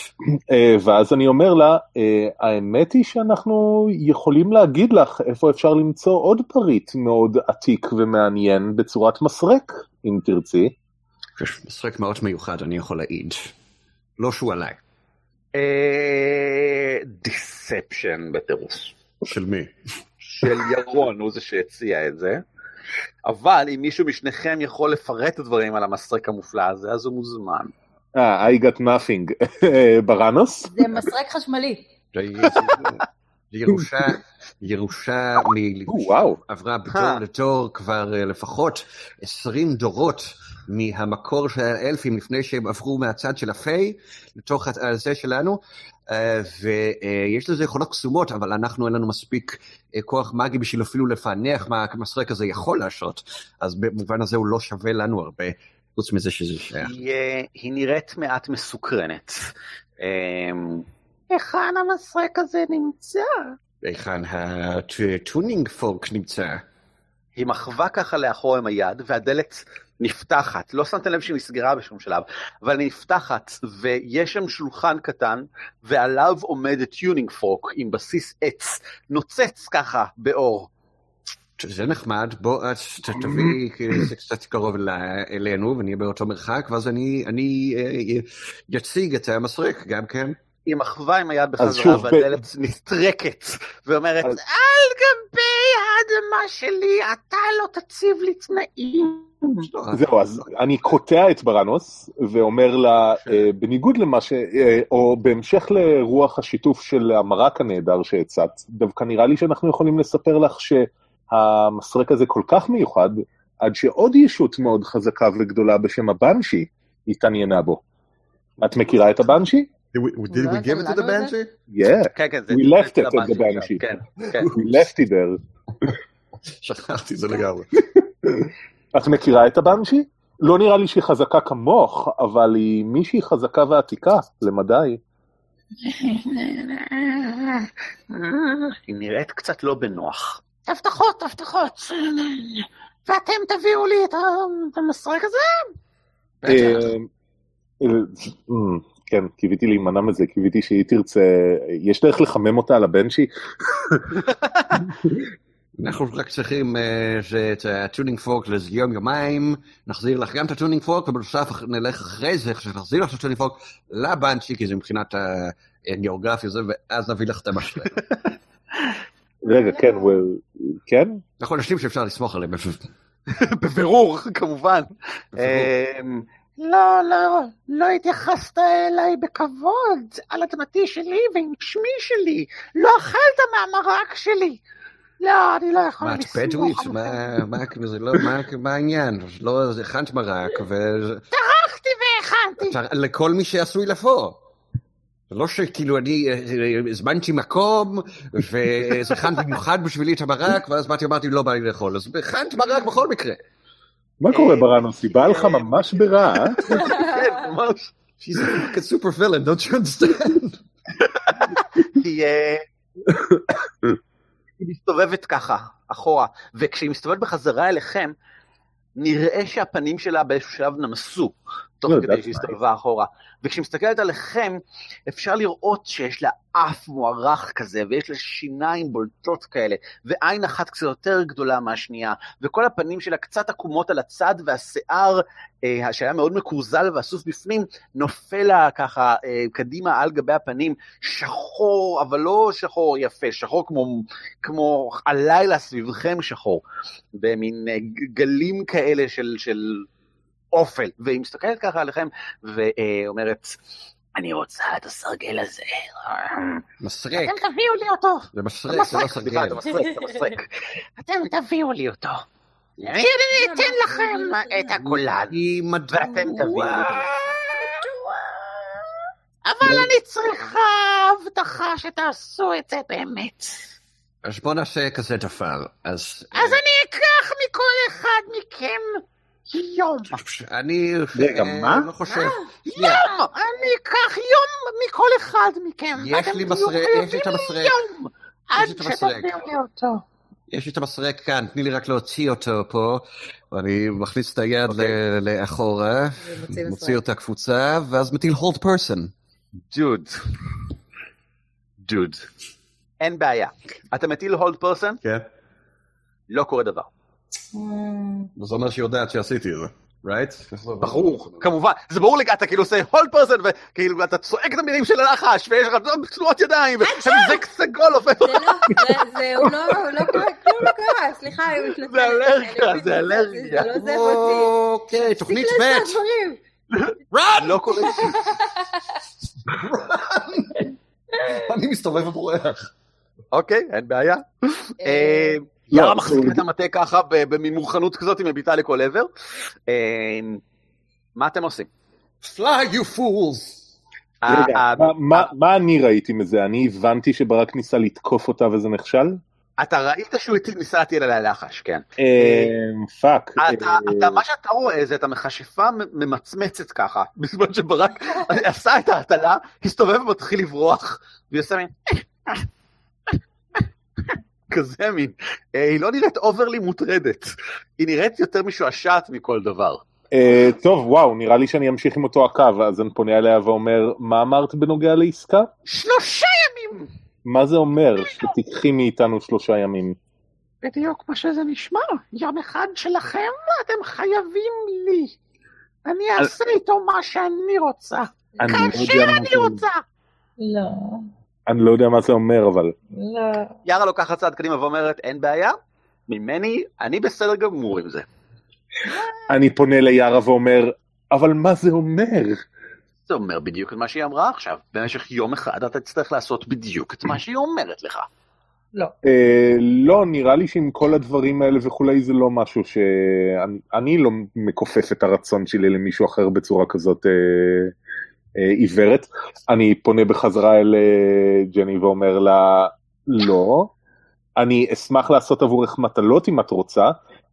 ואז אני אומר לה, האמת היא שאנחנו יכולים להגיד לך איפה אפשר למצוא עוד פריט מאוד עתיק ומעניין בצורת מסרק, אם תרצי. מסרק מאוד מיוחד, אני יכול להעיד. לא שהוא עליי. דיספשן בטירוס. של מי? של ירון, הוא זה שהציע את זה. אבל אם מישהו משניכם יכול לפרט את הדברים על המסרק המופלא הזה, אז הוא מוזמן. I got nothing. ברנוס? זה מסרק חשמלי. ירושה עברה בדור לדור כבר לפחות 20 דורות מהמקור של האלפים לפני שהם עברו מהצד של הפיי לתוך הזה שלנו, ויש לזה יכולות קסומות, אבל אנחנו אין לנו מספיק כוח מגי בשביל אפילו לפענח מה המסרק הזה יכול לעשות, אז במובן הזה הוא לא שווה לנו הרבה, חוץ מזה שזה שייך. היא נראית מעט מסוקרנת. היכן המסרק הזה נמצא? היכן הטונינג פורק נמצא? היא מחווה ככה לאחור עם היד, והדלת נפתחת, לא שמתם לב שהיא נסגרה בשום שלב, אבל נפתחת, ויש שם שולחן קטן, ועליו עומד טיונינג פורק עם בסיס עץ, נוצץ ככה באור. זה נחמד, בוא תביא קצת קרוב אלינו, ונהיה באותו מרחק, ואז אני יציג את המסריק גם כן. היא מחווה עם היד בחזרה, והדלת נטרקת, ואומרת, אל גבי האדמה שלי, אתה לא תציב לי תנאים. זהו, אז אני קוטע את ברנוס, ואומר לה, בניגוד למה ש... או בהמשך לרוח השיתוף של המרק הנהדר שהצעת, דווקא נראה לי שאנחנו יכולים לספר לך שהמסרק הזה כל כך מיוחד, עד שעוד ישות מאוד חזקה וגדולה בשם הבנשי, התעניינה בו. את מכירה את הבנשי? Did we give it to the banshee? Yeah, we left it at the banshee. We left it there. שכחתי, זה לגמרי. את מכירה את הבנשי? לא נראה לי שהיא חזקה כמוך, אבל היא מישהי חזקה ועתיקה, למדי. היא נראית קצת לא בנוח. הבטחות, הבטחות. ואתם תביאו לי את המסרק הזה? כן, קיוויתי להימנע מזה, קיוויתי שהיא תרצה, יש דרך לחמם אותה על הבנשי? אנחנו רק צריכים את הטיונינג פורק ליום יומיים, נחזיר לך גם את הטיונינג פורק, ובנוסף נלך אחרי זה, כשנחזיר לך את הטיונינג פורק לבנשי, כי זה מבחינת הגיאוגרפיה, ואז נביא לך את המשלם. רגע, כן, כן? אנחנו אנשים שאפשר לסמוך עליהם. בבירור, כמובן. לא, לא, לא התייחסת אליי בכבוד על אדמתי שלי ועם שמי שלי, לא אכלת מהמרק שלי. לא, אני לא יכול לסמוך. מה העניין? לא, זה הכנת מרק ו... דרכתי והכנתי. לכל מי שעשוי לפו. לא שכאילו אני הזמנתי מקום והכנת במיוחד בשבילי את המרק, ואז באתי ואמרתי לא בא לי לאכול, אז הכנת מרק בכל מקרה. מה קורה ברנוס? היא באה לך ממש ברע. כן, ממש. She's like a super villain, don't you understand? היא מסתובבת ככה, אחורה, וכשהיא מסתובבת בחזרה אליכם, נראה שהפנים שלה באיזשהו שלב נמסו, תוך כדי שהיא הסתובבה אחורה. וכשהיא מסתכלת עליכם, אפשר לראות שיש לה אף מוארך כזה, ויש לה שיניים בולטות כאלה, ועין אחת קצת יותר גדולה מהשנייה, וכל הפנים שלה קצת עקומות על הצד, והשיער, שהיה מאוד מקורזל ואסוף בפנים, נופל לה ככה קדימה על גבי הפנים, שחור, אבל לא שחור יפה, שחור כמו הלילה סביבכם שחור, במין גלים כאלה של אופל, והיא מסתכלת ככה עליכם, ואומרת, אני רוצה את הסרגל הזה. מסרק. אתם תביאו לי אותו. זה מסרק, זה לא סרגל. אתם תביאו לי אותו. שאני אתן לכם את הקולד. ואתם תביאו לי אותו. אבל אני צריכה הבטחה שתעשו את זה באמת. אז בוא נעשה כזה דבר. אז אני אקח מכל אחד מכם. יום. אני לא חושב. יום! אני אקח יום מכל אחד מכם. יש לי מסרק, יש לי את המסרק. עד שתביאו לי אותו. יש לי את המסרק כאן, תני לי רק להוציא אותו פה. אני מכניס את היד לאחורה, מוציא אותה קפוצה, ואז מטיל hold person. דוד. אין בעיה. אתה מטיל hold person? כן. לא קורה דבר. זאת אומרת שיודעת שעשיתי את זה, right? ברור, כמובן, זה ברור לגעת, אתה כאילו עושה hold person, וכאילו אתה צועק את המילים של הלחש, ויש לך תנועות ידיים, ומזק סגול עופף. זהו, לא קרה, סליחה, זה אלרגיה, זה אלרגיה. אוקיי, תוכנית מאץ'. רן! לא קורה. רן! אני מסתובב ובורח. אוקיי, אין בעיה. ירה מחזיקה את המטה ככה במוכנות כזאת עם הביטה לכל עבר. מה אתם עושים? Fly you fools! מה אני ראיתי מזה? אני הבנתי שברק ניסה לתקוף אותה וזה נכשל? אתה ראית שהוא ניסה להטיל עליה לחש, כן. פאק. מה שאתה רואה זה את המכשפה ממצמצת ככה, בזמן שברק עשה את ההטלה, הסתובב ומתחיל לברוח, והיא עושה מין... כזה מין, היא לא נראית אוברלי מוטרדת, היא נראית יותר משועשעת מכל דבר. טוב, וואו, נראה לי שאני אמשיך עם אותו הקו, אז אני פונה אליה ואומר, מה אמרת בנוגע לעסקה? 3 ימים! מה זה אומר? שתיקחי מאיתנו 3 ימים. בדיוק מה שזה נשמע, יום אחד שלכם אתם חייבים לי. אני אעשה איתו מה שאני רוצה. כאשר אני רוצה. לא. אני לא יודע מה זה אומר, אבל... לא. יארה לוקחת צעד קדימה ואומרת, אין בעיה, ממני, אני בסדר גמור עם זה. אני פונה ליארה ואומר, אבל מה זה אומר? זה אומר בדיוק את מה שהיא אמרה עכשיו. במשך יום אחד אתה תצטרך לעשות בדיוק את מה שהיא אומרת לך. לא. לא, נראה לי שעם כל הדברים האלה וכולי זה לא משהו שאני לא מקופף את הרצון שלי למישהו אחר בצורה כזאת עיוורת. אני פונה בחזרה אל ג'ני ואומר לה, לא, אני אשמח לעשות עבורך מטלות אם את רוצה,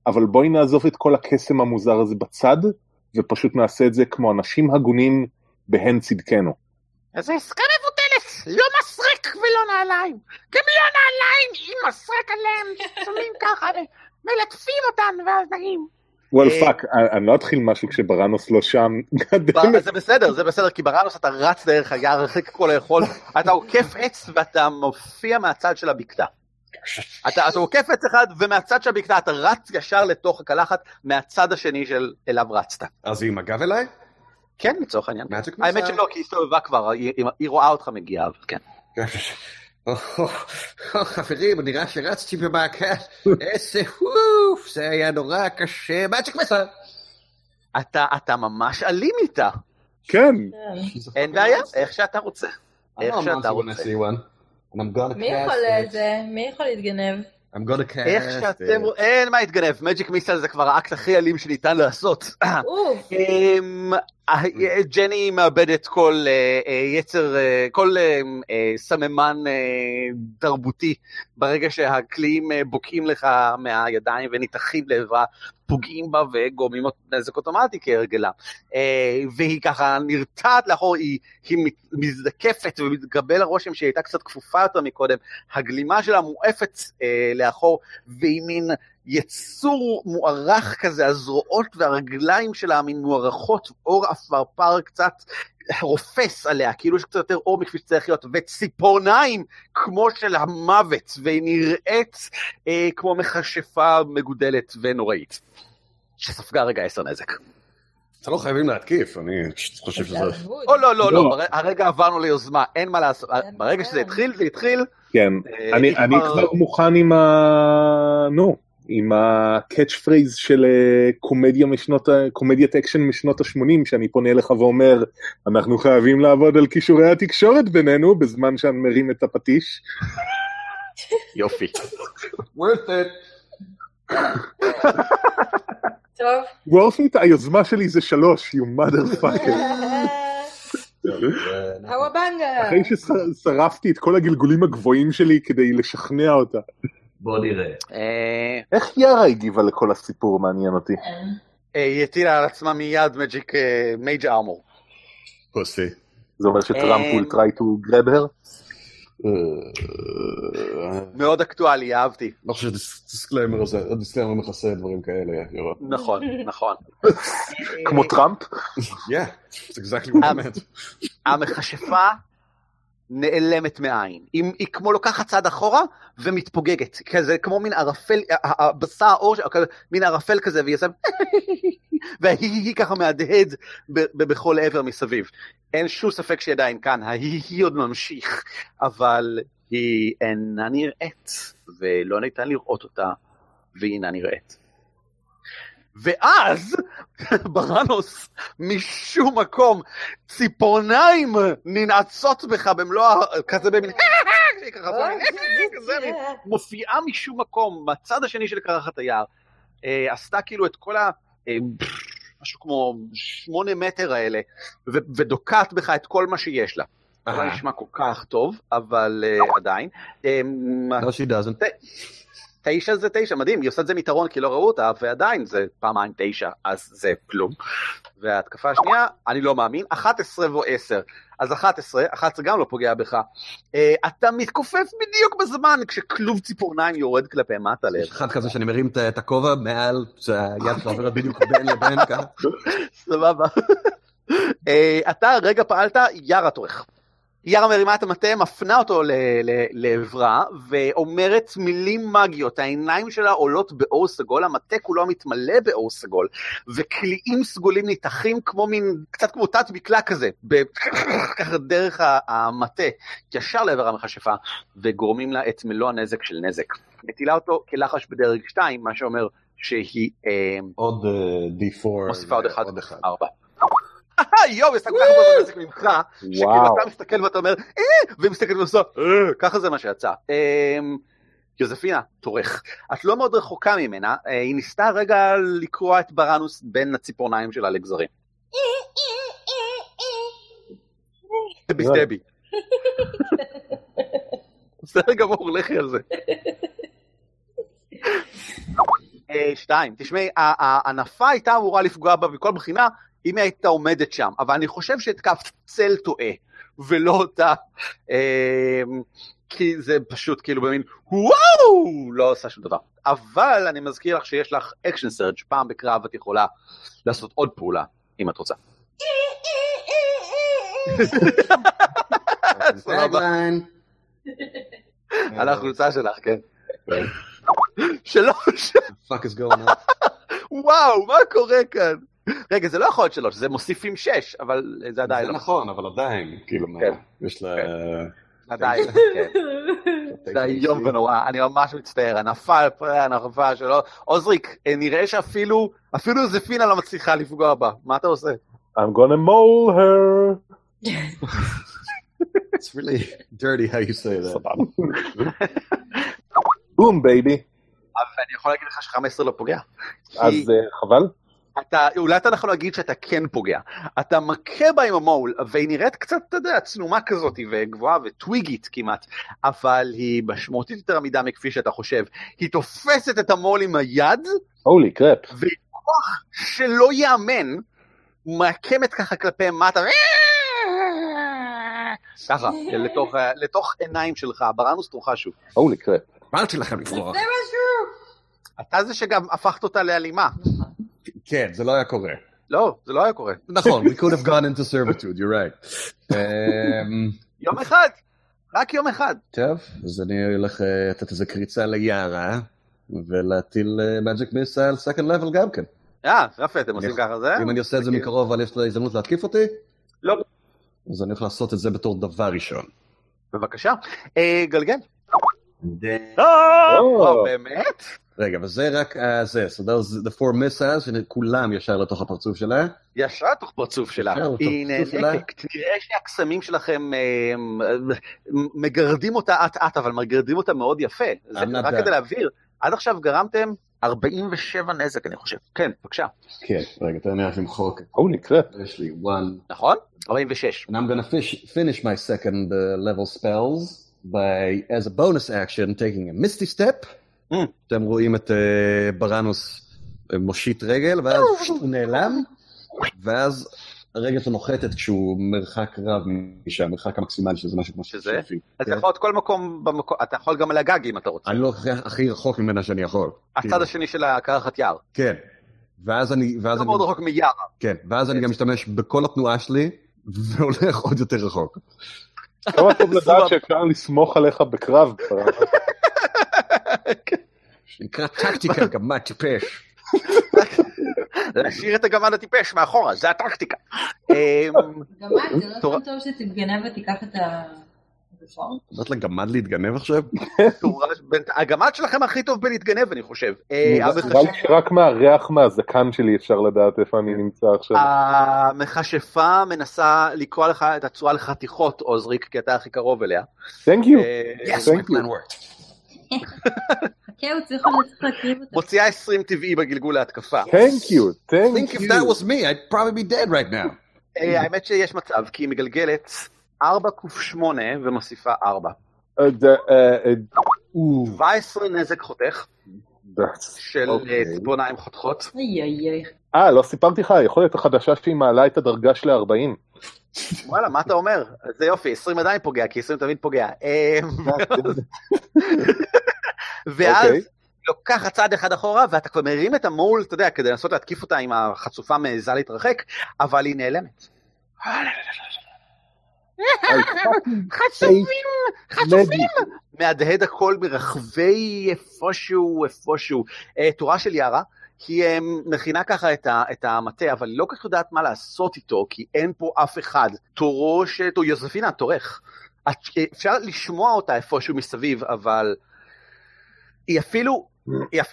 אבל בואי נעזוב את כל הקסם המוזר הזה בצד, ופשוט נעשה את זה כמו אנשים הגונים בהן צדקנו. אז עסקה מבוטלת, לא מסרק ולא נעליים. גם לא נעליים, אם מסרק עליהם, שמים ככה, מלטפים אותם ואז נעים. וואל פאק, אני לא אתחיל משהו כשברנוס לא שם. זה בסדר, זה בסדר, כי ברנוס אתה רץ דרך היער, הרחק כל היכול, אתה עוקף עץ ואתה מופיע מהצד של הבקתה. אתה עוקף עץ אחד, ומהצד של הבקתה אתה רץ ישר לתוך הקלחת, מהצד השני של אליו רצת. אז היא מגב אליי? כן, לצורך העניין. האמת שלא, כי היא סובבה כבר, היא רואה אותך מגיעה, כן. חברים, נראה שרצתי במעקל, איזה הוף, זה היה נורא קשה, מאג'יק מסר. אתה ממש אלים איתה. כן. אין בעיה, איך שאתה רוצה. איך שאתה רוצה. מי יכול להתגנב? איך שאתם רואים, אין מה להתגנב, מאג'יק מיסל זה כבר האקט הכי אלים שניתן לעשות. ג'ני מאבדת כל יצר, כל סממן תרבותי, ברגע שהכלים בוקעים לך מהידיים וניתחים לעברה, פוגעים בה וגורמים נזק אוטומטי כהרגלה. והיא ככה נרתעת לאחור, היא מזדקפת ומתגבל הרושם שהיא הייתה קצת כפופה יותר מקודם, הגלימה שלה מואפת לאחור, והיא מין יצור מוארך כזה, הזרועות והרגליים שלה מין מוארכות, אור אפרפר קצת רופס עליה, כאילו יש קצת יותר אור מכפי שצריך להיות, וציפורניים כמו של המוות, והיא נראית כמו מכשפה מגודלת ונוראית, שספגה רגע 10 נזק. אתה לא חייבים להתקיף, אני חושב שזה... או לא, לא, לא, הרגע עברנו ליוזמה, אין מה לעשות, ברגע שזה התחיל, זה התחיל. כן, אני כבר מוכן עם ה... נו. עם הקאץ' פרייז של קומדיית אקשן משנות ה-80, שאני פונה אליך ואומר, אנחנו חייבים לעבוד על קישורי התקשורת בינינו, בזמן שאני מרים את הפטיש. יופי. worth it. טוב. worth it, היוזמה שלי זה 3, you motherfucker. הוואבנגה. אחרי ששרפתי את כל הגלגולים הגבוהים שלי כדי לשכנע אותה. בוא נראה. איך יארה הגיבה לכל הסיפור, מעניין אותי? היא הטילה על עצמה מיד מג'יק מייג' ארמור. פוסי. זה אומר שטראמפ will try to grab her? מאוד אקטואלי, אהבתי. לא חושב שדיסקליימר הזה, הדיסקליימר מכסה דברים כאלה, יארה. נכון, נכון. כמו טראמפ? כן, זה exactly what I meant. המכשפה נעלמת מעין, היא כמו לוקחת צעד אחורה ומתפוגגת כזה, כמו מין ערפל, הבשר האור מין ערפל כזה, והיא עושה והיא ככה מהדהד בכל עבר מסביב. אין שום ספק שהיא עדיין כאן, היא עוד ממשיך, אבל היא אינה נראית ולא ניתן לראות אותה, והיא אינה נראית. ואז ברנוס משום מקום ציפורניים ננעצות בך במלוא כזה במין כזה מופיעה משום מקום בצד השני של קרחת היער, עשתה כאילו את כל משהו כמו 8 מטר האלה ודוקעת בך את כל מה שיש לה. זה נשמע כל כך טוב, אבל עדיין לא שידעזן. 9 זה 9, מדהים, היא עושה את זה מיתרון כי לא ראו אותה, ועדיין זה פעמיים 9, אז זה כלום. וההתקפה השנייה, אני לא מאמין, 11 ו-10, אז 11 גם לא פוגע בך, אתה מתכופף בדיוק בזמן, כשכלוב ציפורניים יורד כלפי מטה לב. יש אחד כזה שאני מרים את הכובע מעל, שהיד שעברת בדיוק בין לבין ככה. סבבה. אתה רגע פעלת, ירה תורך. ירה מרימה את המטה, מפנה אותו לעברה, ואומרת מילים מגיות, העיניים שלה עולות באור סגול, המטה כולו מתמלא באור סגול, וקליעים סגולים ניתחים כמו מין, קצת כמו תת מקלע כזה, ככה דרך המטה, ישר לעבר המכשפה, וגורמים לה את מלוא הנזק של נזק. מטילה אותו כלחש בדרג 2, מה שאומר שהיא... עוד D4, מוסיפה עוד 1, 4. יום, יש לך כל כך הרבה נזק ממך, שכאילו אתה מסתכל ואתה אומר, ומסתכל ועושה, ככה זה מה שיצא. יוזפינה, תורך. את לא מאוד רחוקה ממנה, היא ניסתה רגע לקרוא את ברנוס בין הציפורניים שלה לגזרים. דבי. בסדר גמור, לכי על זה. 2, תשמעי, הענפה הייתה אמורה לפגוע בה בכל בחינה, אם היא הייתה עומדת שם, אבל אני חושב שהתקפת צל טועה, ולא אותה, כי זה פשוט כאילו במין, וואו, לא עושה שום דבר. אבל אני מזכיר לך שיש לך אקשן סרג' פעם בקרב, את יכולה לעשות עוד פעולה, אם את רוצה. על החולצה שלך, כן. שלוש. וואו, מה קורה כאן? רגע, זה לא יכול להיות שלוש, זה מוסיפים 6, אבל זה עדיין לא. זה נכון, אבל עדיין, כאילו, יש לה... עדיין, כן. זה היום ונורא, אני ממש מצטער, הנפה שלו. עוזריק, נראה שאפילו, אפילו זפינה לא מצליחה לפגוע בה. מה אתה עושה? I'm gonna mole her. It's really dirty how you say that. Boom, baby. אבל אני יכול להגיד לך ש15 לא פוגע. אז חבל. אולי אנחנו נגיד שאתה כן פוגע, אתה מכה בה עם המול, והיא נראית קצת, אתה יודע, צנומה כזאת וגבוהה וטוויגית כמעט, אבל היא משמעותית יותר עמידה מכפי שאתה חושב, היא תופסת את המול עם היד, Holy crap. וכוח שלא יאמן, מעקמת ככה כלפי מטה, ככה, לתוך עיניים שלך, ברנוס תרוחה שוב. Holy crap. אמרתי לכם לפרוח. זה משהו. אתה זה שגם הפכת אותה לאלימה. כן, זה לא היה קורה. לא, זה לא היה קורה. נכון, we could have gone into servitude, you're right. יום אחד, רק יום אחד. טוב, אז אני הולך לתת איזה קריצה ליערה, ולהטיל magic missile על second level גם כן. רפה, אתם עושים ככה זה? אם אני עושה את זה מקרוב, אבל יש לה הזדמנות להתקיף אותי? לא. אז אני הולך לעשות את זה בתור דבר ראשון. בבקשה. גלגל. באמת? רגע, וזה רק זה, so that was the four missiles, שכולם ישר לתוך הפרצוף שלה. ישר לתוך פרצוף שלה. היא נהנקת, נראה שהקסמים שלכם מגרדים אותה עט-עט, אבל מגרדים אותה מאוד יפה. זה רק כדי להבהיר, עד עכשיו גרמתם 47 נזק, אני חושב. כן, בבקשה. כן, רגע, אתה נראה למחוק. Holy crap. יש לי one. נכון? 46. And I'm going to finish my second level spells by, as a bonus action, taking a misty step. אתם רואים את ברנוס מושיט רגל, ואז הוא נעלם, ואז הרגל שלו נוחתת כשהוא מרחק רב משם, מרחק המקסימלי, שזה משהו כמו שפי. אז אתה יכול עוד כל מקום, אתה יכול גם על הגג אם אתה רוצה. אני לא הכי רחוק ממנה שאני יכול. הצד השני של הקרחת יער. כן. ואז אני... לא מאוד רחוק מיער. כן, ואז אני גם משתמש בכל התנועה שלי, והולך עוד יותר רחוק. כמה טוב לדעת שאפשר לסמוך עליך בקרב ברנוס. נקרא טקטיקה, גמד טיפש. להשאיר את הגמד הטיפש מאחורה, זה הטקטיקה. גמד, זה לא שם טוב שתתגנב ותיקח את הרפורט? זאת לגמד להתגנב עכשיו? הגמד שלכם הכי טוב בלהתגנב, אני חושב. רק מהריח מהזקן שלי אפשר לדעת איפה אני נמצא עכשיו. המכשפה מנסה לקרוא לך את הצורה לחתיכות, עוזריק, כי אתה הכי קרוב אליה. Thank you. Yes, my plan worked. מוציאה 20 טבעי בגלגול ההתקפה. Thank you, thank you. Think if that was me, I'd probably be dead right now. האמת שיש מצב, כי היא מגלגלת 4-8 ומוסיפה 4. 17 נזק חותך של ציפורניים חותכות. לא סיפרתי לך, יכולת החדשה שהיא מעלה את הדרגה של 40. וואלה, מה אתה אומר? זה יופי, 20 עדיין פוגע, כי 20 תמיד פוגע. ואז לוקח הצעד אחד אחורה, ואתה כבר מרים את המול, אתה יודע, כדי לנסות להתקיף אותה עם החצופה מעיזה להתרחק, אבל היא נעלמת. חצופים, חצופים! מהדהד הכל מרחבי איפשהו, איפשהו. תורה של יערה, היא מכינה ככה את המטה, אבל לא כך יודעת מה לעשות איתו, כי אין פה אף אחד. תורשת, או יוזפינה, תורך. אפשר לשמוע אותה איפשהו מסביב, אבל היא אפילו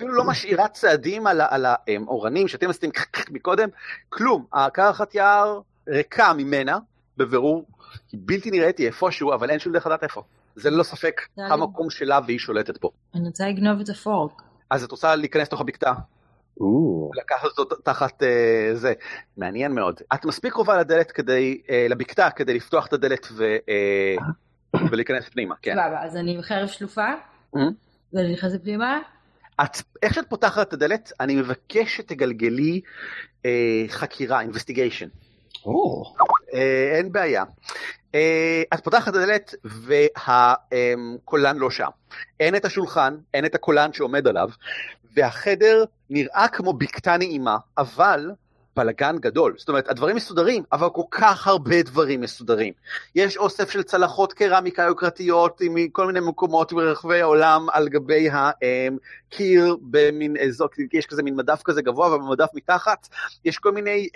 לא משאירה צעדים על האורנים, שאתם עשיתם מקודם. כלום, הקרחת יער ריקה ממנה, בבירור, היא בלתי נראית, היא איפשהו, אבל אין שום דרך לדעת איפה. זה ללא ספק המקום שלה, והיא שולטת פה. אני רוצה לגנוב את הפורק. אז את רוצה להיכנס תוך הבקתה. לקחת אותו תחת זה. מעניין מאוד. את מספיק קרובה לדלת לבקתה, כדי לפתוח את הדלת ולהיכנס פנימה. סבבה, אז אני בחרב שלופה, ואני נכנס פנימה. איך שאת פותחת את הדלת, אני מבקש שתגלגלי חקירה, investigation. אין בעיה. את פותחת את הדלת והקולן לא שם. אין את השולחן, אין את הקולן שעומד עליו, והחדר נראה כמו בקתה נעימה, אבל בלגן גדול. זאת אומרת, הדברים מסודרים, אבל כל כך הרבה דברים מסודרים. יש אוסף של צלחות קרמיקה יוקרתיות, עם כל מיני מקומות ברחבי העולם, על גבי הקיר, במין איזו, יש כזה מין מדף כזה גבוה, ובמדף מתחת, יש כל מיני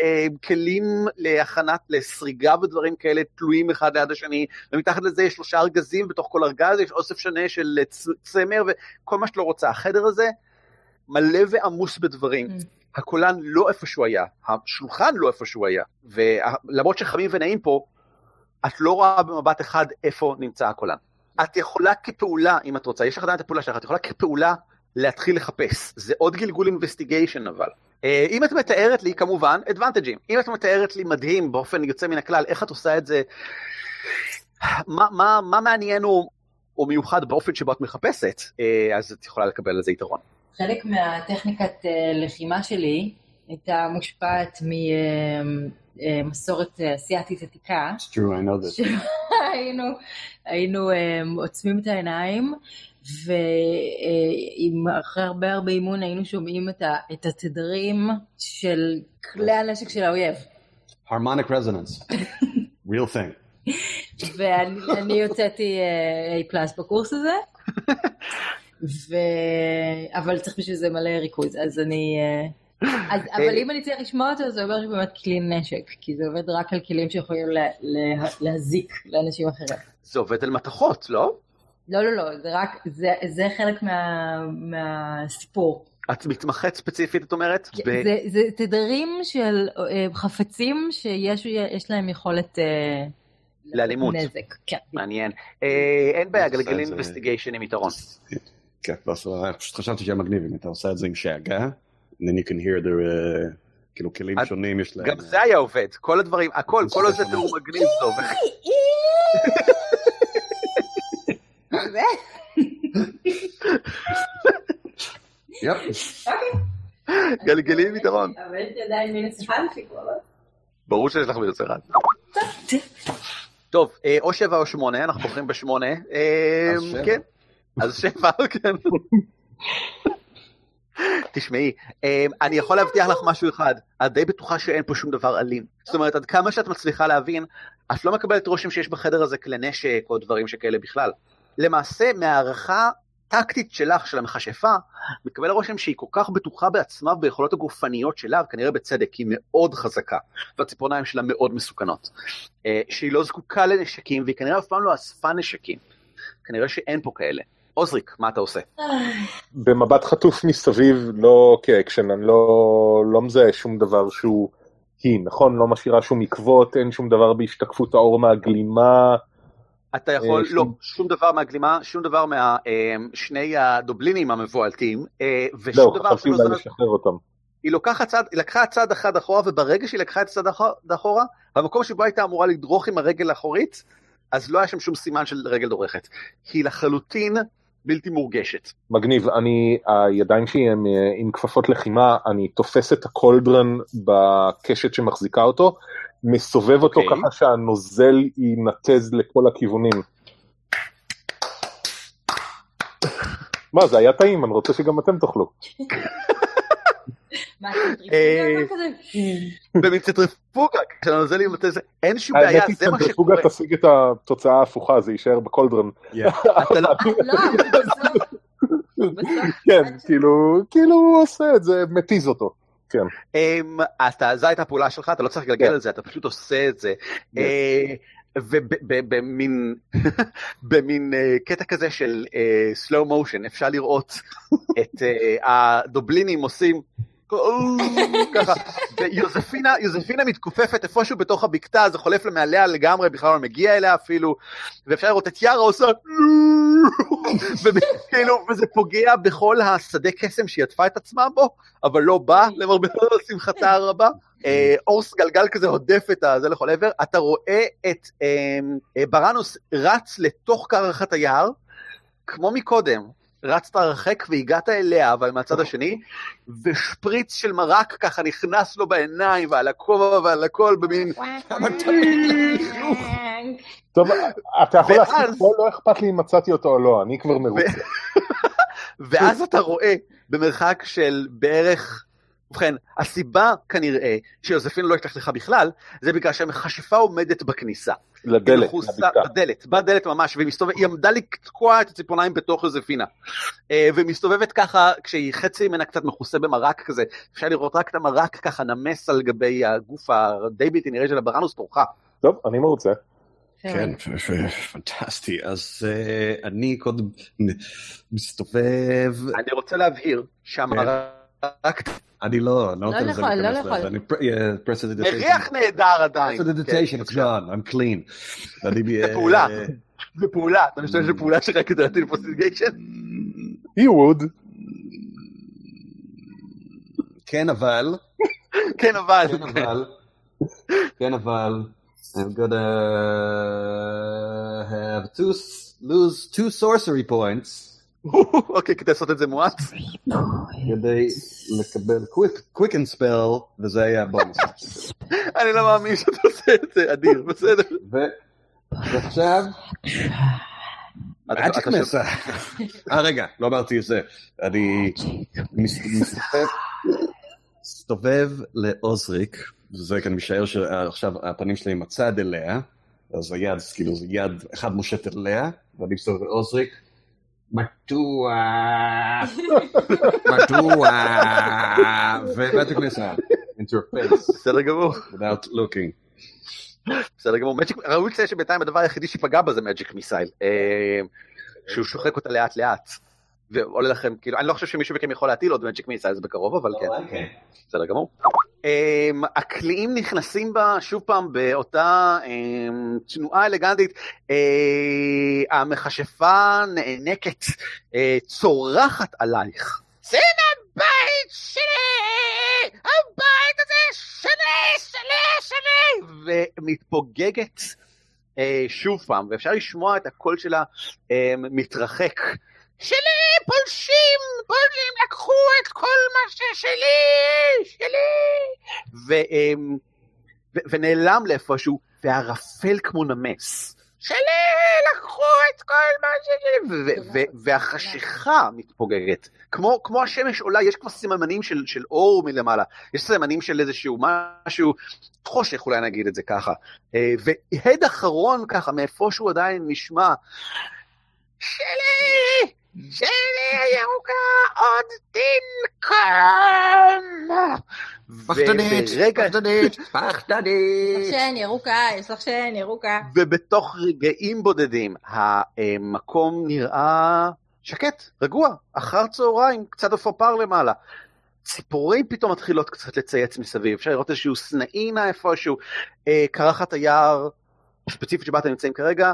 כלים להכנת, לסריגה ודברים כאלה, תלויים אחד ליד השני, ומתחת לזה יש 3 ארגזים, בתוך כל ארגז יש אוסף שני של צמר, וכל מה שלא רוצה. החדר הזה מלא ועמוס בדברים. הקולן לא איפה שהוא היה, השולחן לא איפה שהוא היה, ולמרות שחמים ונעים פה, את לא רואה במבט אחד איפה נמצא הקולן. את יכולה כפעולה, אם את רוצה, יש לך עדיין את הפעולה שלך, את יכולה כפעולה להתחיל לחפש. זה עוד גלגול investigation אבל. אם את מתארת לי, כמובן, advantages. אם את מתארת לי מדהים, באופן יוצא מן הכלל, איך את עושה את זה, מה מעניין או מיוחד באופן שבו את מחפשת, אז את יכולה לקבל לזה יתרון. חלק מהטכניקת לחימה שלי הייתה מושפעת ממסורת אסיאתית עתיקה. It's true, I know that. היינו עוצמים את העיניים, ואחרי הרבה אימון היינו שומעים את התדרים של כלי הנשק של האויב. Harmonic resonance, real thing. ואני יוצאתי A+ בקורס הזה. אבל צריך בשביל זה מלא ריכוז, אז אני... אבל אם אני צריך לשמוע אותו, זה אומר שבאמת כלי נשק, כי זה עובד רק על כלים שיכולים להזיק לאנשים אחרים. זה עובד על מתחות, לא? לא, זה חלק מהסיפור. את מתמחת ספציפית, את אומרת? זה תדרים של חפצים שיש להם יכולת... לאלימות. נזק, כן. מעניין. אין בעיה, גלגלים investigation עם יתרון. כן, פשוט חשבתי שהיה מגניב, אם אתה עושה את זה עם שעגה, then you can hear the, כאילו, כלים שונים יש להם. גם זה היה עובד, כל הדברים, הכל, כל הזה תראו מגניב טוב. גלגלים עם יתרון. אבל יש לי עדיין מינוס אחד שיקרו, אבל... ברור שיש לך מינוס אחד. טוב, או 7 או 8, אנחנו בוחרים ב8. כן. אז 7, כן. תשמעי, אני יכול להבטיח לך משהו אחד, את די בטוחה שאין פה שום דבר אלים. זאת אומרת, עד כמה שאת מצליחה להבין, את לא מקבלת רושם שיש בחדר הזה כלי נשק או דברים שכאלה בכלל. למעשה, מהערכה טקטית שלך, של המחשפה, מקבל הרושם שהיא כל כך בטוחה בעצמה ביכולות הגופניות שלה, וכנראה בצדק, היא מאוד חזקה, והציפורניים שלה מאוד מסוכנות. שהיא לא זקוקה לנשקים, והיא כנראה אף פעם לא אספה נשקים. כנראה שאין פה כאלה. עוזריק, מה אתה עושה? במבט חטוף מסביב, לא כאקשן, אני לא מזהה שום דבר שהוא היא, נכון? לא משאירה שום עקבות, אין שום דבר בהשתקפות האור מהגלימה, אתה יכול, לא, שום דבר מהגלימה, שום דבר מהשני הדובלינים המבועלתים, ושום דבר... לא, חשבתי אולי לשחרר אותם. היא לקחה צעד אחד אחורה, וברגע שהיא לקחה את הצעד אחורה, במקום שבו הייתה אמורה לדרוך עם הרגל האחורית, אז לא היה שם שום סימן של רגל דורכת. היא לחלוטין בלתי מורגשת. מגניב, אני, הידיים שלי הם עם כפפות לחימה, אני תופס את הקולדרן בקשת שמחזיקה אותו, מסובב אותו ככה שהנוזל ינתז לכל הכיוונים. מה, זה היה טעים, אני רוצה שגם אתם תאכלו. מה, טריפוגה כזה? במציא טריפוגה, כשהנוזל ינתז, אין שום בעיה, זה מה שקורה. טריפוגה תשיג את התוצאה ההפוכה, זה יישאר בקולדרן. כן, כאילו עושה את זה, מתיז אותו. זו הייתה הפעולה שלך, אתה לא צריך לגלגל על זה, אתה פשוט עושה את זה, ובמין קטע כזה של סלו מושן אפשר לראות את הדובלינים עושים ככה, ויוזפינה מתכופפת איפשהו בתוך הבקתה, זה חולף למעליה לגמרי, בכלל לא מגיע אליה אפילו, ואפשר לראות את יארה עושה וזה פוגע בכל השדה קסם שיתפה את עצמה בו, אבל לא בא, למרבה שמחתה הרבה. אורס גלגל כזה הודף את זה לכל עבר, אתה רואה את ברנוס רץ לתוך קרחת היער, כמו מקודם, רצת הרחק והגעת אליה, אבל מהצד השני, ושפריץ של מרק ככה נכנס לו בעיניים, ועל הכובע ועל הכל, במין... טוב, אתה יכול להסתכל, לא אכפת לי אם מצאתי אותו או לא, אני כבר מרוצה. ואז אתה רואה במרחק של בערך... ובכן, הסיבה כנראה שיוזפין לא ישלח לך בכלל, זה בגלל שהמכשפה עומדת בכניסה. לדלת, לבקתה. בדלת, בדלת ממש, והיא עמדה לקטוע את הציפורניים בתוך יוזפינה, ומסתובבת ככה, כשהיא חצי ממנה קצת מכוסה במרק כזה, אפשר לראות רק את המרק ככה נמס על גבי הגוף הדי בלתי נראה של הברנוס תורך. טוב, אני מרוצה. כן, פנטסטי, אז אני קודם מסתובב... אני רוצה להבהיר שהמרק... אני לא, אני לא רוצה לזה להיכנס לזה, אני פרסדיטיישן. מריח נהדר עדיין. פרסדיטיישן, it's gone, I'm clean. זה פעולה, זה פעולה. אתה משתמש לפעולה שלך כדי לתת פרסדיטיישן? He would. כן, אבל. כן, אבל. כן, אבל. כן, אבל. I'm gonna have lose two sorcery points. אוקיי, כדי לעשות את זה מועט. כדי לקבל quicken spell, וזה היה בונוס. אני לא מאמין שאתה עושה את זה, אדיר, בסדר. ועכשיו... magic message. רגע, לא אמרתי את זה. אני מסתובב לאוזריק, וזה כאן משאר שעכשיו הפנים שלי מצד אליה, אז היד, כאילו זה יד, אחד מושט אליה, ואני מסתובב לאוזריק, מדוע, ומאג'יק מסאג' into your face. בסדר גמור. without looking. בסדר גמור. ראוי לציין שבינתיים הדבר היחידי שפגע בה זה מאג'יק מסייל, שהוא שוחק אותה לאט לאט, ועולה לכם, כאילו, אני לא חושב שמישהו מכם יכול להטיל עוד מאג'יק מסייל זה בקרוב, אבל כן. בסדר גמור. הקליעים נכנסים בה שוב פעם באותה תנועה אלגנטית, המכשפה נאנקת, צורחת עלייך. זה הבית שלי! הבית הזה שלי! ומתפוגגת שוב פעם, ואפשר לשמוע את הקול שלה מתרחק. שלי, פולשים, לקחו את כל מה ששלי, ונעלם לאיפשהו, והרפל כמו נמס, שלי, לקחו את כל מה ששלי, והחשיכה מתפוגגת, כמו השמש עולה, יש כבר סימנים של אור מלמעלה, יש סימנים של איזשהו משהו, חושך אולי נגיד את זה ככה, והד אחרון ככה, מאיפשהו עדיין נשמע, שלי! ג'ני ירוקה עוד תנקם! פחדנית! יש לך שן ירוקה. ובתוך רגעים בודדים, המקום נראה שקט, רגוע, אחר צהריים, קצת אפופר למעלה. ציפורים פתאום מתחילות קצת לצייץ מסביב, אפשר לראות איזשהו סנאינה איפשהו, קרחת היער, ספציפית שבה אתם נמצאים כרגע,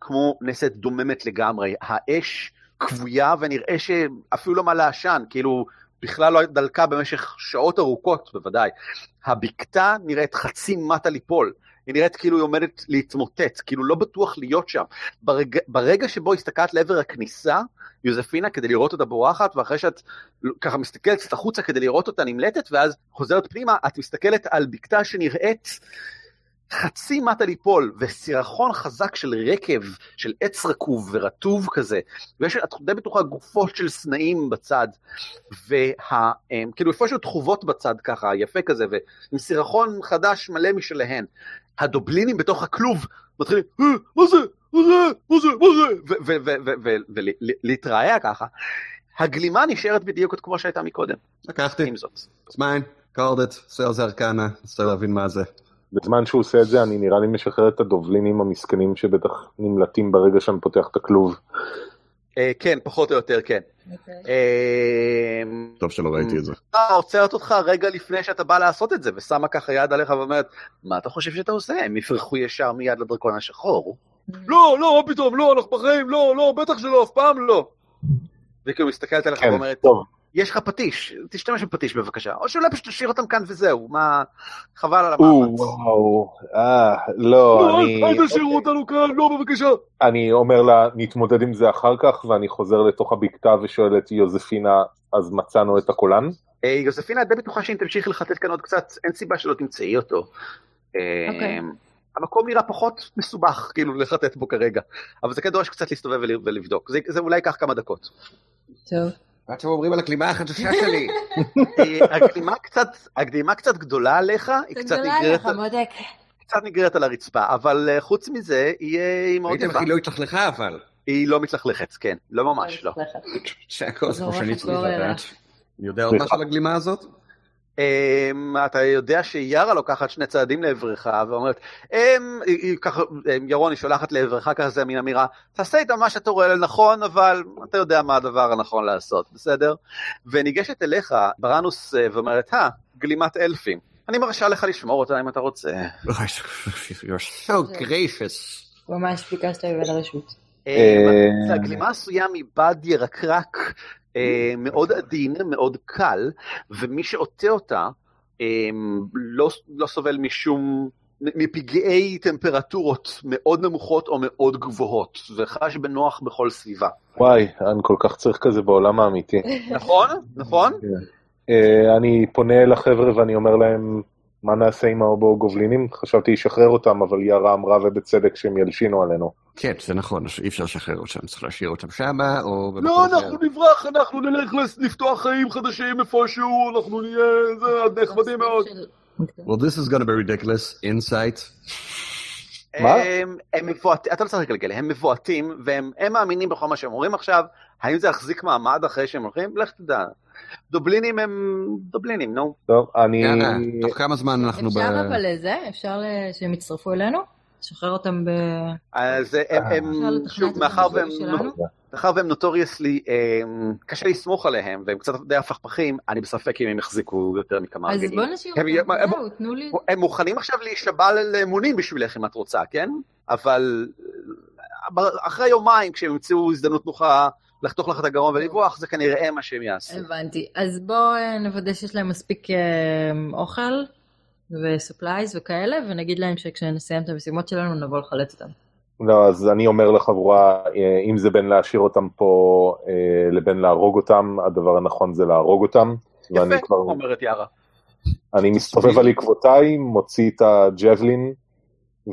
כמו נסת דוממת לגמרי, האש כבויה ונראה שאפילו לא מעלה עשן, כאילו בכלל לא דלקה במשך שעות ארוכות בוודאי, הבקתה נראית חצי מטה ליפול, היא נראית כאילו היא עומדת להתמוטט, כאילו לא בטוח להיות שם. ברגע שבו הסתכלת לעבר הכניסה, יוזפינה, כדי לראות אותה בורחת, ואחרי שאת ככה מסתכלת את החוצה כדי לראות אותה נמלטת, ואז חוזרת פנימה, את מסתכלת על בקתה שנראית חצי מטה ליפול, וסירחון חזק של רקב, של עץ רקוב ורטוב כזה, ויש את די בתוך הגופות של סנאים בצד, כאילו איפשהו תחובות בצד ככה, יפה כזה, ועם סירחון חדש מלא משלהן, הדובלינים בתוך הכלוב, מתחילים, מה זה? מה זה? מה זה? מה זה? ולהתראה ככה, הגלימה נשארת בדיוק כמו שהייתה מקודם. לקחתי. עם זאת. זמן, קורדת, סלז ארקנה, צריך להבין מה זה. בזמן שהוא עושה את זה, אני נראה לי משחרר את הדובלינים המסכנים שבטח נמלטים ברגע שאני פותח את הכלוב. כן, פחות או יותר, כן. טוב שלא ראיתי את זה. עוצרת אותך רגע לפני שאתה בא לעשות את זה, ושמה ככה יד עליך ואומרת, מה אתה חושב שאתה עושה? הם יפרחו ישר מיד לדרקון השחור. לא, לא, פתאום, לא, אנחנו בחיים, לא, לא, בטח שלא, אף פעם לא. וכאילו מסתכלת עליך ואומרת, טוב. יש לך פטיש, תשתמש בפטיש בבקשה, או שאולי פשוט תשאיר אותם כאן וזהו, מה, חבל על המאמץ. לא, אני... אל תשאירו אותנו כאן, לא בבקשה. אני אומר לה, נתמודד עם זה אחר כך, ואני חוזר לתוך הבקתה ושואל את יוזפינה, אז מצאנו את הקולן? יוזפינה, די בטוחה שאם תמשיך לחטט כאן עוד קצת, אין סיבה שלא תמצאי אותו. המקום נראה פחות מסובך, כאילו, לחטט בו כרגע, אבל זה כדורש קצת להסתובב ולבדוק, זה אולי ייקח כמה דקות. טוב. ועד שם אומרים על הגלימה החדשה שלי. הגלימה קצת גדולה עליך, היא קצת נגררת על הרצפה, אבל חוץ מזה, היא מאוד יפה. היא לא מתלכלכה אבל. היא לא מתלכלכת, כן, לא ממש, לא. שהכל זה כמו שאני צריך לדעת. יודע עוד משהו על הגלימה הזאת? אתה יודע שירה לוקחת שני צעדים לעברך ואומרת, ירון היא שולחת לעברך כזה מן אמירה, תעשה איתה מה שאתה רואה לנכון, אבל אתה יודע מה הדבר הנכון לעשות, בסדר? וניגשת אליך ברנוס ואומרת, גלימת אלפים, אני מרשה לך לשמור אותה אם אתה רוצה. You're so gracious. ממש ביקשת לבד הרשות. הגלימה עשויה מבד ירקרק, מאוד עדין, מאוד קל, ומי שעוטה אותה לא סובל משום מפגעי טמפרטורות מאוד נמוכות או מאוד גבוהות, וחש בנוח בכל סביבה. וואי, אני כל כך צריך כזה בעולם האמיתי. נכון, נכון. אני פונה לחבר'ה ואני אומר להם, מה נעשה עם האובו גובלינים? חשבתי ישחרר אותם, אבל ירה אמרה ובצדק שהם ילשינו עלינו. כן, זה נכון, אי אפשר לשחרר אותם, צריך להשאיר אותם שם, או... לא, אנחנו נברח, אנחנו נלך לפתוח חיים חדשים איפשהו, אנחנו נהיה, זה נחמדים מאוד. Well, this is going to be ridiculous, insight. מה? אתה לא צריך לגלגל, הם מבועטים, והם מאמינים בכל מה שהם אומרים עכשיו, האם זה יחזיק מעמד אחרי שהם הולכים? לך תדע. דובלינים הם דובלינים, נו. טוב, אני... תוך כמה זמן אנחנו... אפשר אבל לזה? אפשר שהם יצטרפו אלינו? שחרר אותם ב... אז הם... שוב, מאחר והם נוטוריאסלי, קשה לסמוך עליהם, והם קצת די הפכפכים, אני בספק אם הם יחזיקו יותר מכמה רגעים. אז בוא נשאיר אותם, זהו, תנו לי... הם מוכנים עכשיו להישבע לאמונים בשבילך אם את רוצה, כן? אבל... אחרי יומיים, כשהם ימצאו הזדמנות נוחה... לחתוך לך את הגרון ולבוח, זה כנראה מה שהם יעשו. הבנתי, אז בואו נוודא שיש להם מספיק אוכל וסופלייז וכאלה, ונגיד להם שכשנסיים את המשימות שלנו נבוא לחלץ אותם. לא, אז אני אומר לחבורה, אם זה בין להשאיר אותם פה לבין להרוג אותם, הדבר הנכון זה להרוג אותם. יפה, כבר... אומרת ירה. אני מסתובב על עקבותיי, מוציא את הג'בלין,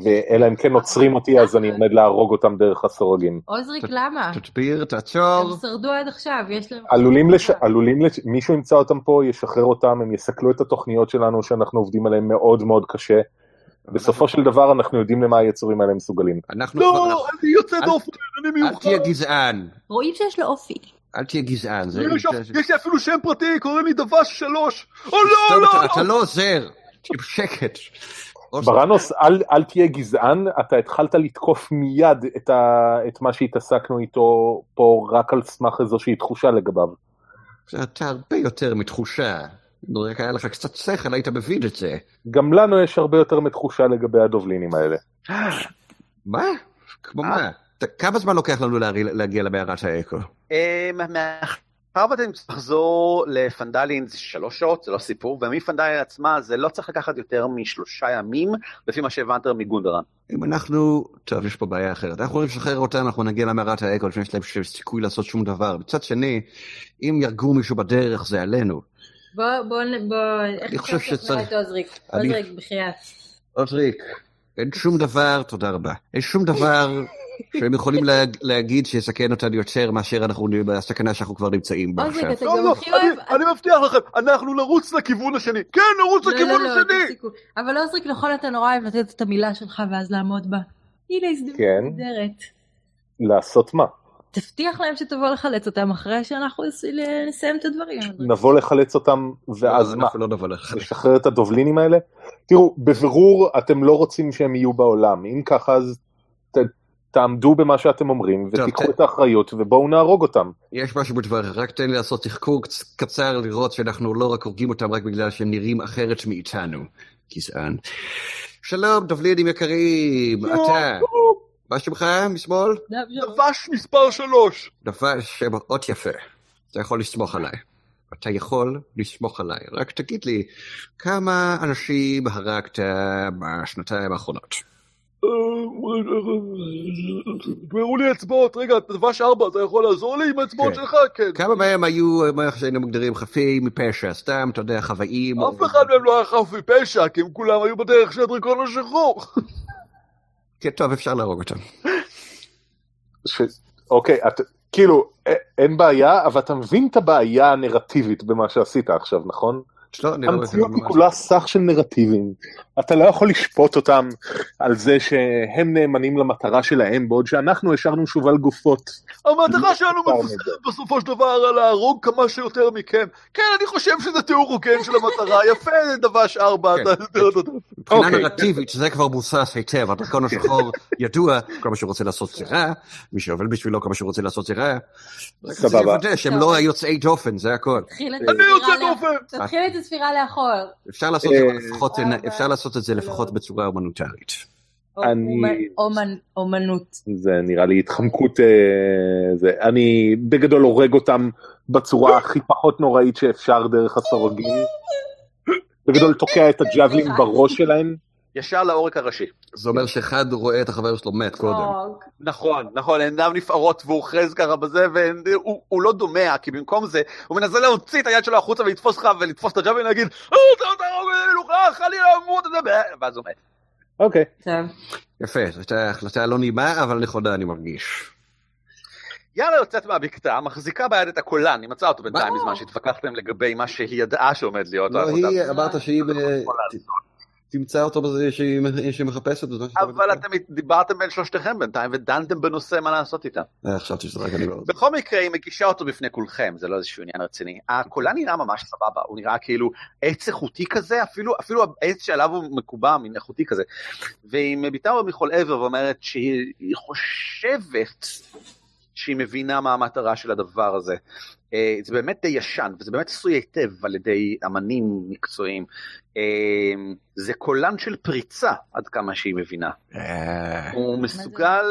ואלה הם כן נוצרים אותי, אז אני עומד להרוג אותם דרך הסורגים. עוזריק, למה? תתפיר, תעצור. הם שרדו עד עכשיו, יש להם... עלולים, מישהו ימצא אותם פה, ישחרר אותם, הם יסכלו את התוכניות שלנו, שאנחנו עובדים עליהם מאוד מאוד קשה. בסופו של דבר, אנחנו יודעים למה היצורים האלה מסוגלים. לא, אני יוצא דופן, אני מיוחד. אל תהיה גזען. רואים שיש לו אופי. אל תהיה גזען. יש לי אפילו שם פרטי, קוראים לי דבש 3. אתה לא עוזר. שקט. ברנוס, אל תהיה גזען, אתה התחלת לתקוף מיד את מה שהתעסקנו איתו פה רק על סמך איזושהי תחושה לגביו. אתה הרבה יותר מתחושה, רק היה לך קצת שכל, היית מבין את זה. גם לנו יש הרבה יותר מתחושה לגבי הדובלינים האלה. מה? כמו מה? כמה זמן לוקח לנו להגיע למערת האקו? הרבה אתם תחזור לפנדלין, זה 3 שעות, זה לא סיפור, ומפנדלין עצמה זה לא צריך לקחת יותר מ3 ימים, לפי מה שהבנתם מגונדרן. אם אנחנו, טוב, יש פה בעיה אחרת, אנחנו יכולים לשחרר אותה, אנחנו נגיע למערת האקו, לפני שלהם שסיכוי לעשות שום דבר. בצד שני, אם ירגו מישהו בדרך, זה עלינו. בוא, איך חושב שצריך... עוזריק, בחיית. עוזריק, אין שום דבר, תודה רבה, אין שום דבר... שהם יכולים להגיד שיסכן אותן יותר מאשר אנחנו בסכנה שאנחנו כבר נמצאים בה. אני מבטיח לכם, אנחנו נרוץ לכיוון השני. כן, נרוץ לכיוון השני. אבל עוזריק, לכל אתה נורא אוהב לתת את המילה שלך ואז לעמוד בה. הנה הזדמנות נהדרת. לעשות מה? תבטיח להם שתבוא לחלץ אותם אחרי שאנחנו נסיים את הדברים. נבוא לחלץ אותם ואז מה? נשחרר את הדובלינים האלה? תראו, בבירור אתם לא רוצים שהם יהיו בעולם. אם ככה אז... תעמדו במה שאתם אומרים, ותיקחו את האחריות, ובואו נהרוג אותם. יש משהו בדבר, רק תן לי לעשות תחקור קצר, לראות שאנחנו לא רק הורגים אותם, רק בגלל שהם נראים אחרת מאיתנו. גזען. שלום, דובלינים יקרים, אתה. מה שמך, משמאל? דבש מספר 3. דבש, שמות יפה. אתה יכול לסמוך עליי. אתה יכול לסמוך עליי. רק תגיד לי, כמה אנשים הרגת בשנתיים האחרונות? תראו לי אצבעות, רגע, דבש 4, אתה יכול לעזור לי עם האצבעות שלך? כן. כמה מהם היו, מה שהיינו מגדירים, חפים מפשע, סתם, אתה יודע, חוואים? אף אחד מהם לא היה חף מפשע, כי הם כולם היו בדרך של הדרקון השחור. כן, טוב, אפשר להרוג אותם. אוקיי, כאילו, אין בעיה, אבל אתה מבין את הבעיה הנרטיבית במה שעשית עכשיו, נכון? המציאות היא כולה סך של נרטיבים, אתה לא יכול לשפוט אותם על זה שהם נאמנים למטרה שלהם, בעוד שאנחנו השארנו שובל גופות. המטרה שלנו מבוססת בסופו של דבר על להרוג כמה שיותר מכם. כן, אני חושב שזה תיאור הוגן של המטרה, יפה, דבש 4. מבחינה נרטיבית זה כבר בוסס היטב, הדרקון השחור ידוע, כמה שרוצה לעשות צירה, מי שעובל בשבילו כמה שרוצה לעשות צירה, זה יוודא שהם לא יוצאי דופן, זה הכל. אני יוצא דופן! תתחיל את זה ספירה לאחור. אפשר לעשות את זה לפחות בצורה אומנותרית. אומנות. זה נראה לי התחמקות, אני בגדול הורג אותם בצורה הכי פחות נוראית שאפשר דרך הסורגים. בגדול תוקע את הג'אבלים בראש שלהם. ישר לאורק הראשי. זה אומר שאחד רואה את החבר שלו מת קודם. נכון, עיניו נפערות והוא חז ככה בזה, והוא לא דומע, כי במקום זה, הוא מנסה להוציא את היד שלו החוצה ולתפוס לך, ולתפוס את הג'אבלין ולהגיד, אתה רואה מלוכה, חלילה אמור את זה, ואז הוא מת. אוקיי. יפה, זאת החלטה לא נעימה, אבל נכונה, אני מרגיש. יאללה יוצאת מהבקתה, מחזיקה ביד את הקולן, היא מצאה אותו בינתיים בזמן שהתווכחתם לגבי מה שהיא ידעה שעומד להיות. לא, היא אמרת שהיא... תמצא אותו בזה שמחפשת. אבל אתם דיברתם בין שלושתכם בינתיים, ודנתם בנושא מה לעשות איתם. חשבתי שזה רק אני לא... בכל מקרה, היא מגישה אותו בפני כולכם, זה לא איזשהו עניין רציני. הקולן נראה ממש סבבה, הוא נראה כאילו עץ איכותי כזה, אפילו העץ שעליו הוא מקובע, מין איכותי כזה. והיא מביטה מכל עבר ואומרת שהיא חושבת שהיא מבינה מה המטרה של הדבר הזה. זה באמת די ישן, וזה באמת עשוי היטב על ידי אמנים מקצועיים. זה קולן של פריצה, עד כמה שהיא מבינה. הוא מסוגל,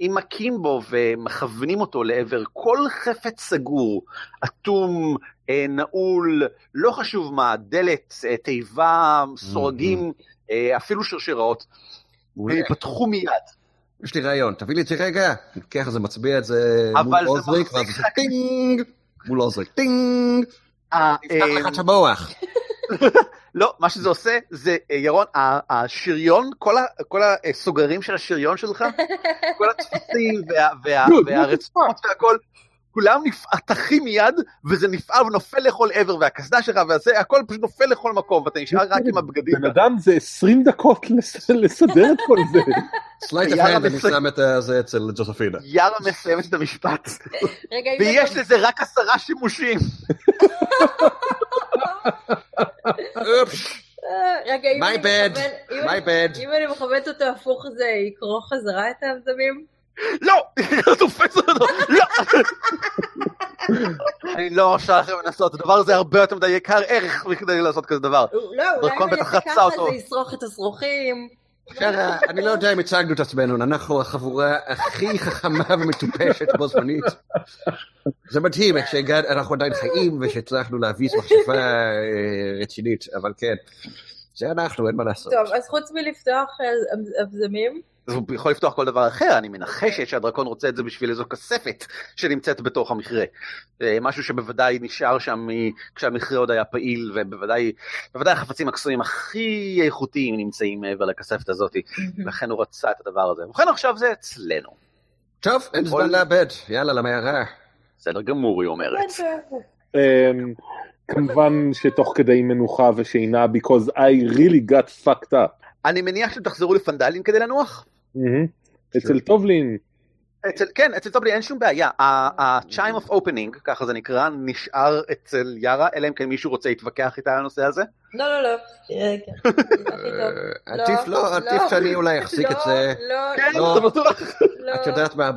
אם מכים בו ומכוונים אותו לעבר כל חפץ סגור, אטום, נעול, לא חשוב מה, דלת, תיבה, סורגים, אפילו שרשראות, ופתחו מיד. יש לי רעיון, תביא לי את זה רגע, ככה זה מצביע את זה מול עוזריק, ואז זה טינג, מול עוזריק, טינג, נפתח לך את המוח. לא, מה שזה עושה, זה ירון, השריון, כל הסוגרים של השריון שלך, כל התפסים והרצפות והכל, כולם נפתחים מיד, וזה נפער ונופל לכל עבר, והכסדה שלך, והכל פשוט נופל לכל מקום, ואתה נשאר רק עם הבגדים. בן אדם, זה 20 דקות לסדר את כל זה. סלייט אחד, אני שם את זה אצל ג'וספינה. ירה מסיימת את המשפט. ויש לזה רק 10 שימושים. אופש. My bad. אם אני מחבט אותו הפוך, זה יקרוא חזרה את ההבדמים? לא! אני תופס אותו! לא! אני לא רוצה לכם לנסות, הדבר הזה הרבה יותר מדי יקר ערך מכדי לעשות כזה דבר. לא, אולי אם אני אקח את זה ישרוך את הסרוכים. אני לא יודע אם הצגנו את עצמנו, אנחנו החבורה הכי חכמה ומטופשת בו זמנית. זה מדהים, שאנחנו עדיין חיים ושצריכנו להביס מחשבה רצינית, אבל כן, זה אנחנו, אין מה לעשות. טוב, אז חוץ מלפתוח אבזמים... הוא יכול לפתוח כל דבר אחר, אני מנחשת שהדרקון רוצה את זה בשביל איזו כספת שנמצאת בתוך המכרה. משהו שבוודאי נשאר שם כשהמכרה עוד היה פעיל, ובוודאי החפצים הקסומים הכי איכותיים נמצאים מעבר לכספת הזאת, לכן הוא רצה את הדבר הזה. ובכן עכשיו זה אצלנו. טוב, אין זמן לאבד, יאללה למערה. בסדר גמור, היא אומרת. כמובן שתוך כדי מנוחה ושינה, because I really got fucked up. אני מניח שתחזרו לפנדלין כדי לנוח. אצל טובלין. כן, אצל טובלין אין שום בעיה. ה-time of opening, ככה זה נקרא, נשאר אצל ירה, אלא אם כן מישהו רוצה להתווכח איתה על הנושא הזה? לא, לא, לא. עטיף שאני אולי אחזיק את זה. לא, לא. את יודעת מה,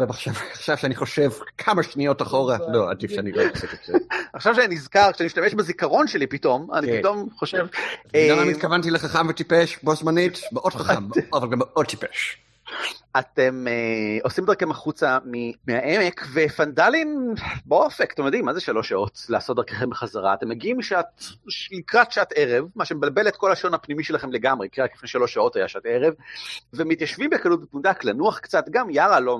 עכשיו שאני חושב כמה שניות אחורה, לא, עטיף שאני לא אחזיק את זה. עכשיו שאני נזכר, כשאני משתמש בזיכרון שלי פתאום, אני פתאום חושב... למה מתכוונתי לחכם וטיפש, בו זמנית, מאוד חכם, אבל גם מאוד טיפש. אתם עושים דרכם החוצה מהעמק, ופנדלין באופק, אתם יודעים, מה זה 3 שעות לעשות דרככם בחזרה, אתם מגיעים לקראת שעת ערב, מה שמבלבל את כל השון הפנימי שלכם לגמרי, כי רק לפני 3 שעות היה שעת ערב, ומתיישבים בקלות בפונדק לנוח קצת, גם ירה לא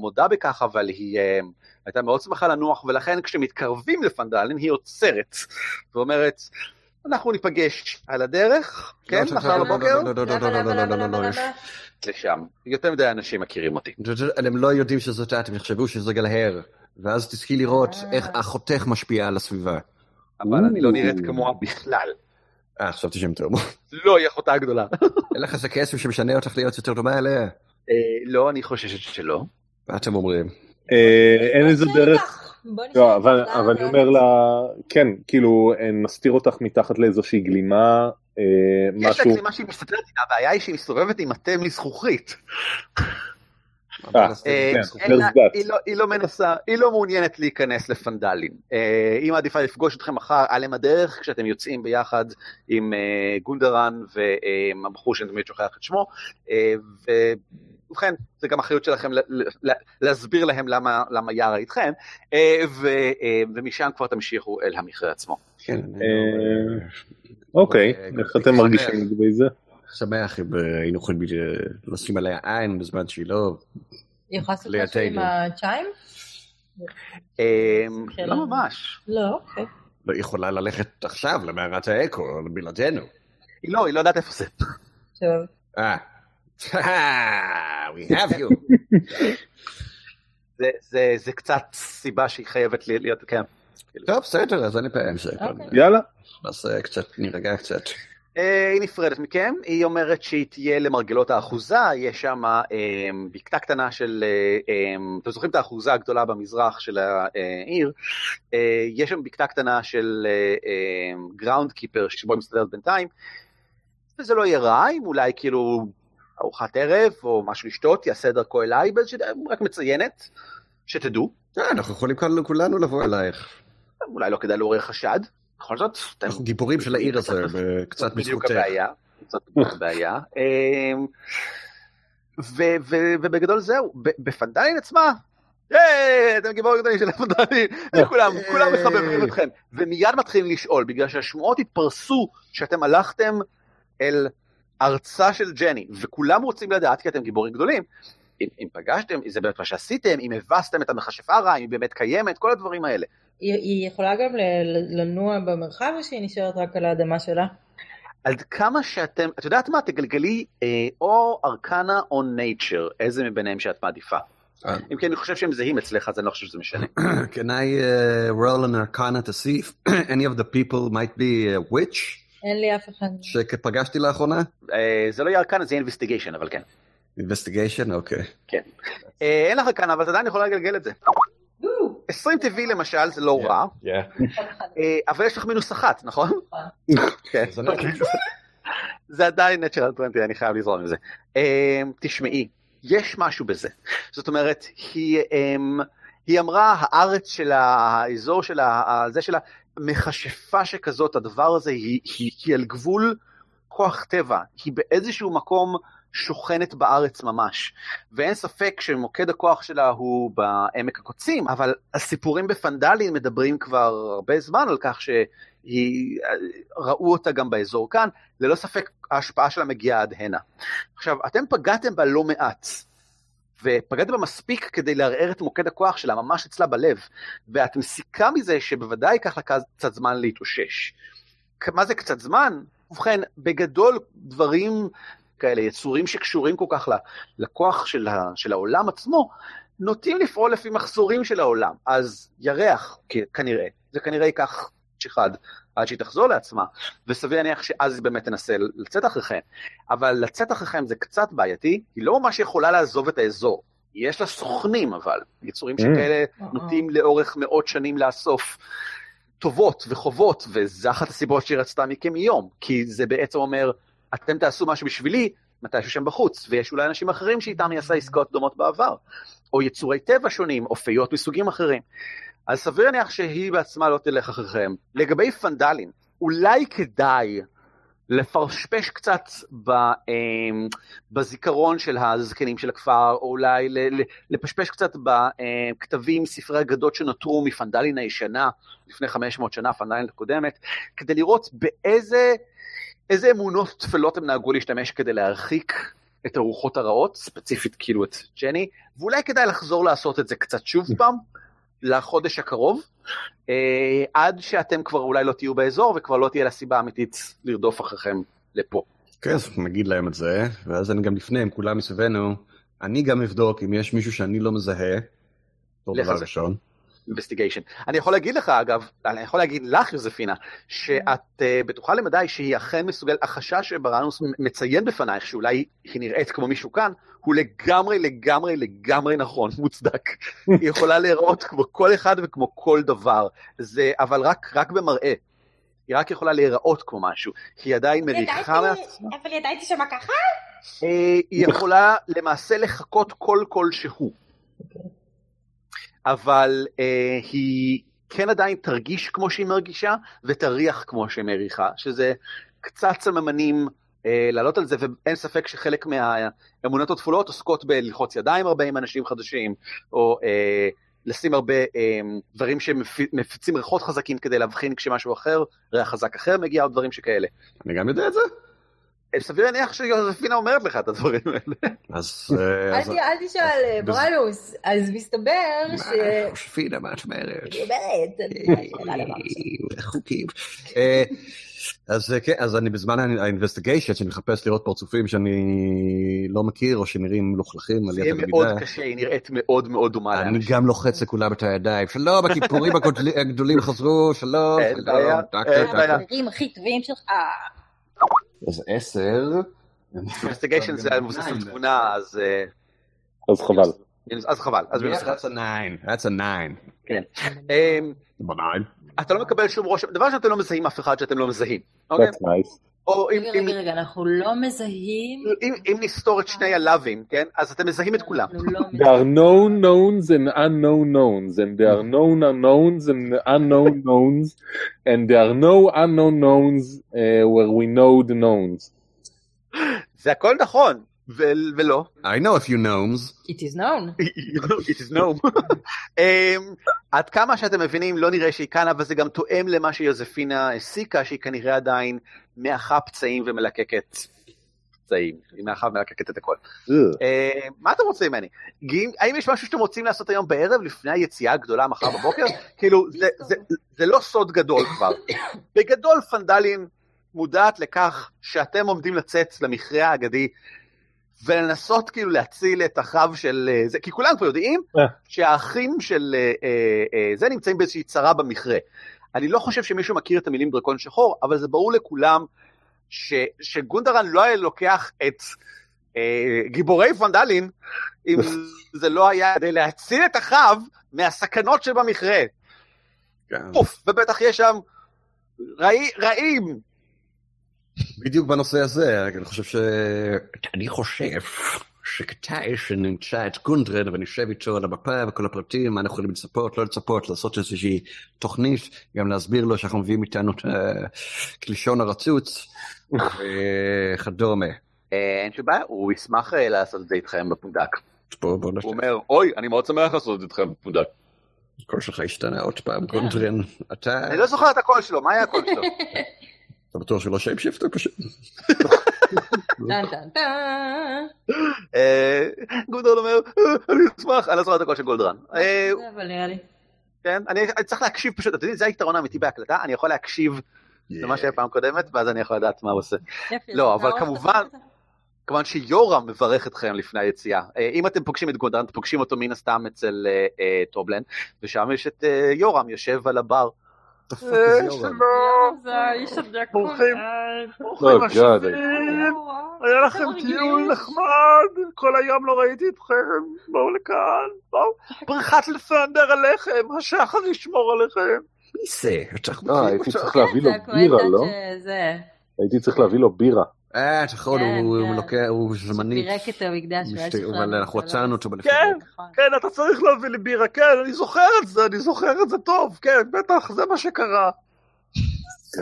מודה בכך, אבל היא הייתה מאוד שמחה לנוח, ולכן כשמתקרבים לפנדלין היא עוצרת, ואומרת... אנחנו ניפגש על הדרך, כן? מחר בבוקר? לא, לא, לא, לא, לא, לא, לא, לא, לשם. יותר מדי אנשים מכירים אותי. הם לא יודעים שזאת את, הם יחשבו שזה גלהר, ואז תזכי לראות איך החותך משפיעה על הסביבה. אבל אני לא נראית כמוה בכלל. חשבתי שם תאומו. לא, היא החותה הגדולה. אין לך איזה כסף שמשנה אותך להיות יותר דומה אליה? לא, אני חוששת שלא. מה אתם אומרים? אין איזה דרך... לא, אבל אני אומר לה, כן, כאילו, נסתיר אותך מתחת לאיזושהי גלימה, משהו... יש לה גלימה שהיא מסתתרת, הבעיה היא שהיא מסתובבת עם אתם לזכוכית. היא לא מעוניינת להיכנס לפנדלין. היא מעדיפה לפגוש אתכם מחר על הדרך, כשאתם יוצאים ביחד עם גונדרן והבחור שאני תמיד שוכח את שמו, ובכן, זה גם אחריות שלכם להסביר להם למה ירה איתכם, ומשם כבר תמשיכו אל המכרה עצמו. אוקיי, איך אתם מרגישים לגבי זה? שמח אם היינו יכולים לשים עליה עין בזמן שהיא לא... יחסת משהו עם הצ'יים? לא ממש. לא, אוקיי. היא יכולה ללכת עכשיו למערת האקו, בלעדינו. היא לא יודעת איפה זה. טוב. We have you. זה קצת סיבה שהיא חייבת להיות כאן. טוב, בסדר, אז אני פעם זה. יאללה. אז נרגע קצת. היא נפרדת מכם, היא אומרת שהיא תהיה למרגלות האחוזה, יש שם בקתה קטנה של, אתם זוכרים את האחוזה הגדולה במזרח של העיר, יש שם בקתה קטנה של גראונד קיפר שבו היא מסתדרת בינתיים, וזה לא יהיה רע, אם אולי כאילו ארוחת ערב או משהו לשתות, יעשה דרכו אליי, רק מציינת, שתדעו. אנחנו יכולים כולנו לבוא אלייך. אולי לא כדאי לעורר חשד, בכל זאת. אנחנו גיבורים של העיר הזה, קצת בזכותך. קצת בעיה. ובגדול זהו, בפנדלין עצמה, אתם גיבורים גדולים של הפנדלין, כולם מחבבים אתכם. ומיד מתחילים לשאול, בגלל שהשמועות התפרסו, שאתם הלכתם אל... הרצאה של ג'ני, וכולם רוצים לדעת כי אתם גיבורים גדולים, אם פגשתם, זה באמת מה שעשיתם, אם הבסתם את המכשפה הרע, אם באמת קיימת, כל הדברים האלה. היא יכולה גם לנוע במרחב או שהיא נשארת רק על האדמה שלה? עד כמה שאתם, את יודעת מה, תגלגלי או ארקנה או נייצ'ר, איזה מביניהם שאת מעדיפה. אם כן, אני חושב שהם זהים אצלך, אז אני לא חושב שזה משנה. Can I roll an arcana to see if any of the people might be a witch? אין לי אף אחד. שפגשתי לאחרונה? זה לא ירקן, זה investigation, אבל כן. investigation, אוקיי. כן. אין לך כאן, אבל אתה עדיין יכולה לגלגל את זה. 20 טבעי למשל, זה לא רע. אבל יש לך מינוס 1, נכון? כן. זה עדיין natural 20, אני חייב לזרום עם זה. תשמעי, יש משהו בזה. זאת אומרת, היא אמרה, הארץ שלה, האזור שלה, זה שלה, מכשפה שכזאת, הדבר הזה היא על גבול כוח טבע, היא באיזשהו מקום שוכנת בארץ ממש, ואין ספק שמוקד הכוח שלה הוא בעמק הקוצים, אבל הסיפורים בפנדלים מדברים כבר הרבה זמן על כך שהיא ראו אותה גם באזור כאן, ללא ספק ההשפעה שלה מגיעה עד הנה. עכשיו, אתם פגעתם בה לא מעט, ופגעתם בה מספיק כדי לערער את מוקד הכוח שלה, ממש אצלה בלב, ואתם סיכה מזה שבוודאי ייקח לה קצת זמן להתאושש. מה זה קצת זמן? ובכן, בגדול דברים כאלה, יצורים שקשורים כל כך לכוח של העולם עצמו, נוטים לפעול לפי מחזורים של העולם. אז ירח, כנראה, זה כנראה ייקח שחד, עד שהיא תחזור לעצמה, וסביר להניח שאז היא באמת תנסה לצאת אחריכם. אבל לצאת אחריכם זה קצת בעייתי, היא לא ממש יכולה לעזוב את האזור. יש לה סוכנים אבל, יצורים שכאלה נוטים לאורך מאות שנים לאסוף טובות וחובות, וזה אחת הסיבות שהיא רצתה מכם יום, כי זה בעצם אומר, אתם תעשו משהו בשבילי, מתישהו שם בחוץ, ויש אולי אנשים אחרים שאיתם יעשה עסקאות דומות בעבר, או יצורי טבע שונים, או פיות מסוגים אחרים. אז סביר להניח שהיא בעצמה לא תלך אחריכם. לגבי פנדלים, אולי כדאי לפרשפש קצת בזיכרון של הזקנים של הכפר, או אולי לפשפש קצת בכתבים, ספרי אגדות שנותרו מפנדלין הישנה, לפני 500 שנה, פנדלין הקודמת, כדי לראות באיזה אמונות תפלות הם נהגו להשתמש כדי להרחיק את הרוחות הרעות, ספציפית כאילו את ג'ני, ואולי כדאי לחזור לעשות את זה קצת שוב פעם, לחודש הקרוב, עד שאתם כבר אולי לא תהיו באזור, וכבר לא תהיה לה סיבה אמיתית לרדוף אחריכם לפה. כן, אז נגיד להם את זה, ואז אני גם לפני, אם כולם מסביבנו, אני גם אבדוק אם יש מישהו שאני לא מזהה, טוב דבר ראשון. investigation. אני יכול להגיד לך, אגב, אני יכול להגיד לך, יוזפינה, שאת בטוחה למדי שהיא אכן מסוגל, החשש שברנוס מציין בפנייך, שאולי היא נראית כמו מישהו כאן, הוא לגמרי, לגמרי, לגמרי נכון, מוצדק. היא יכולה להיראות כמו כל אחד וכמו כל דבר, זה, אבל רק במראה. היא רק יכולה להיראות כמו משהו, היא עדיין מריחה מעצמה. אבל ידעתי שמה ככה? היא יכולה למעשה לחכות כל שהוא. אבל היא כן עדיין תרגיש כמו שהיא מרגישה, ותריח כמו שהיא מריחה, שזה קצת סממנים לעלות על זה, ואין ספק שחלק מהאמונות התפולות עוסקות בלחוץ ידיים הרבה עם אנשים חדשים, או לשים הרבה דברים שמפיצים ריחות חזקים כדי להבחין כשמשהו אחר, ריח חזק אחר מגיע, או דברים שכאלה. אני גם יודע את זה. סביר להניח שיוזפינה אומרת לך את הדברים האלה. אל תשאל, ברנוס, אז מסתבר ש... יוזפינה, מה את אומרת? היא אומרת. חוקים. אז אני בזמן האינבסטיגיישן, שאני מחפש לראות פרצופים שאני לא מכיר, או שנראים לוכלכים על יד המידה. זה מאוד קשה, היא נראית מאוד מאוד דומה. אני גם לוחץ לכולם את הידיים. שלום, הכיפורים הגדולים חזרו, שלום. אין בעיה. הדברים הכי טובים שלך. אז 10. investigation זה מבוסס על תמונה, אז... אז חבל. אז חבל. That's a 9. That's a 9. כן. אתה לא מקבל שום רושם, דבר שאתם לא מזהים אף אחד שאתם לא מזהים. That's nice. רגע, אנחנו לא מזהים... אם נסתור את שני הלווים, כן? אז אתם מזהים את כולם. There are known knowns and unknown knowns, and there are known unknowns and unknown knowns, and there are no unknown knowns where we know the knowns. זה הכל נכון, ולא. I know a few gnomes. It is known. It is known. עד כמה שאתם מבינים, לא נראה שהיא כאן, אבל זה גם תואם למה שיוזפינה הסיקה, שהיא כנראה עדיין מאחה פצעים ומלקקת פצעים. היא מאחה ומלקקת את הכל. מה אתם רוצים ממני? האם יש משהו שאתם רוצים לעשות היום בערב, לפני היציאה הגדולה מחר בבוקר? כאילו, זה לא סוד גדול כבר. בגדול, פנדלין מודעת לכך שאתם עומדים לצאת למכרה האגדי, ולנסות כאילו להציל את אחיו של זה, כי כולם כבר יודעים שהאחים של זה נמצאים באיזושהי צרה במכרה. אני לא חושב שמישהו מכיר את המילים דרקון שחור, אבל זה ברור לכולם שגונדרן לא היה לוקח את גיבורי פנדלין, אם זה לא היה כדי להציל את אחיו מהסכנות שבמכרה. פוף, ובטח יש שם רעים. בדיוק בנושא הזה, אני חושב שכתאי שנמצא את גונדרן ונשב איתו על המפה וכל הפרטים, אנחנו יכולים לצפות, לא לצפות, לעשות איזושהי תוכנית, גם להסביר לו שאנחנו מביאים איתנו את קלישון הרצוץ וכדומה. אין שבא, הוא ישמח לעשות את זה איתכם בפונדק. הוא אומר, אוי, אני מאוד שמח לעשות את זה איתכם בפונדק. הקול שלך השתנה עוד פעם, גונדרן, אתה... אני לא זוכר את הקול שלו, מה היה הקול שלו? אתה בטוח שלא שיים שיפטו פשוט? גונדרן אומר, אני אשמח, אני לא זוכר את הקול של גונדרן. אבל נראה לי. כן, אני צריך להקשיב פשוט, אתה יודעים, זה היתרון האמיתי בהקלטה, אני יכול להקשיב למה שהיה פעם קודמת, ואז אני יכול לדעת מה הוא עושה. לא, אבל כמובן... כמובן שיורם מברך אתכם לפני היציאה. אם אתם פוגשים את גונדרן, אתם פוגשים אותו מן הסתם אצל טובלן, ושם יש את יורם, יושב על הבר. שלום. זה האיש הדקות. ברוכים השבים. היה לכם טיול נחמד. כל היום לא ראיתי אתכם. בואו לכאן. ברכת לפנדר עליכם. השחר ישמור עליכם. מי זה? הייתי צריך להביא לו בירה, לא? הייתי צריך להביא לו בירה. תכון, הוא זמנית. שפירק את המקדש. אבל אנחנו עצרנו אותו בלפרק. כן, אתה צריך להביא לי בירה, כן, אני זוכר את זה, אני זוכר את זה טוב, כן, בטח, זה מה שקרה.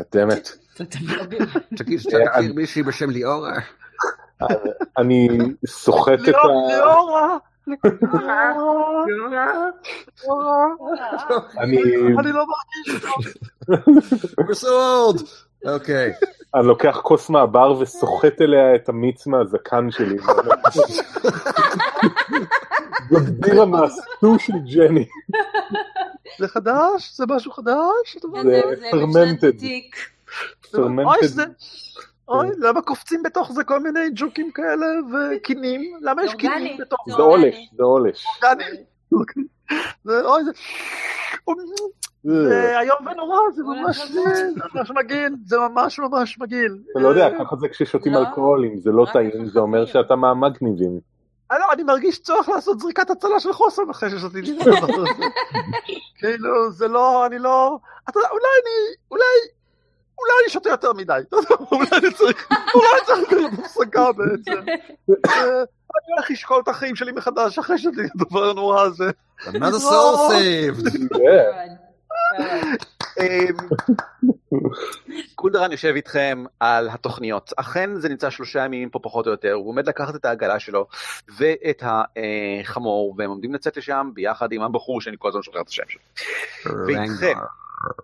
קטמת. תגיד, אתה מכיר מישהי בשם ליאורה? אני סוחט את ה... ליאורה! אני לא מרגיש טוב. בסוד! אוקיי. אני לוקח כוס מהבר וסוחט אליה את המיץ מהזקן שלי. גביר המעשתו של ג'ני. זה חדש? זה משהו חדש? זה פרמנטד. אוי, זה... אוי, למה קופצים בתוך זה כל מיני ג'וקים כאלה וקינים? למה יש קינים בתוך זה? זה עולש, זה עולש. אוי, זה... זה היום ונורא, זה ממש מגעיל, זה ממש מגעיל. אתה לא יודע, ככה זה כששותים אלכוהולים, זה לא טעים, זה אומר שאתה מהמגניבים. לא, אני מרגיש צורך לעשות זריקת הצלה של חוסן אחרי ששתיתי. כאילו, זה לא, אני לא... אולי אני שותה יותר מדי. אולי צריך להיות הפסקה בעצם. אני הולך לשקול את החיים שלי מחדש אחרי שתיתי את הדבר הנורא הזה. Another soul saved. גונדרן יושב איתכם על התוכניות. אכן זה נמצא 3 ימים פה פחות או יותר, הוא עומד לקחת את העגלה שלו ואת החמור, והם עומדים לצאת לשם ביחד עם הבחור שאני כל הזמן שוכח את השם שלו. ואיתכם,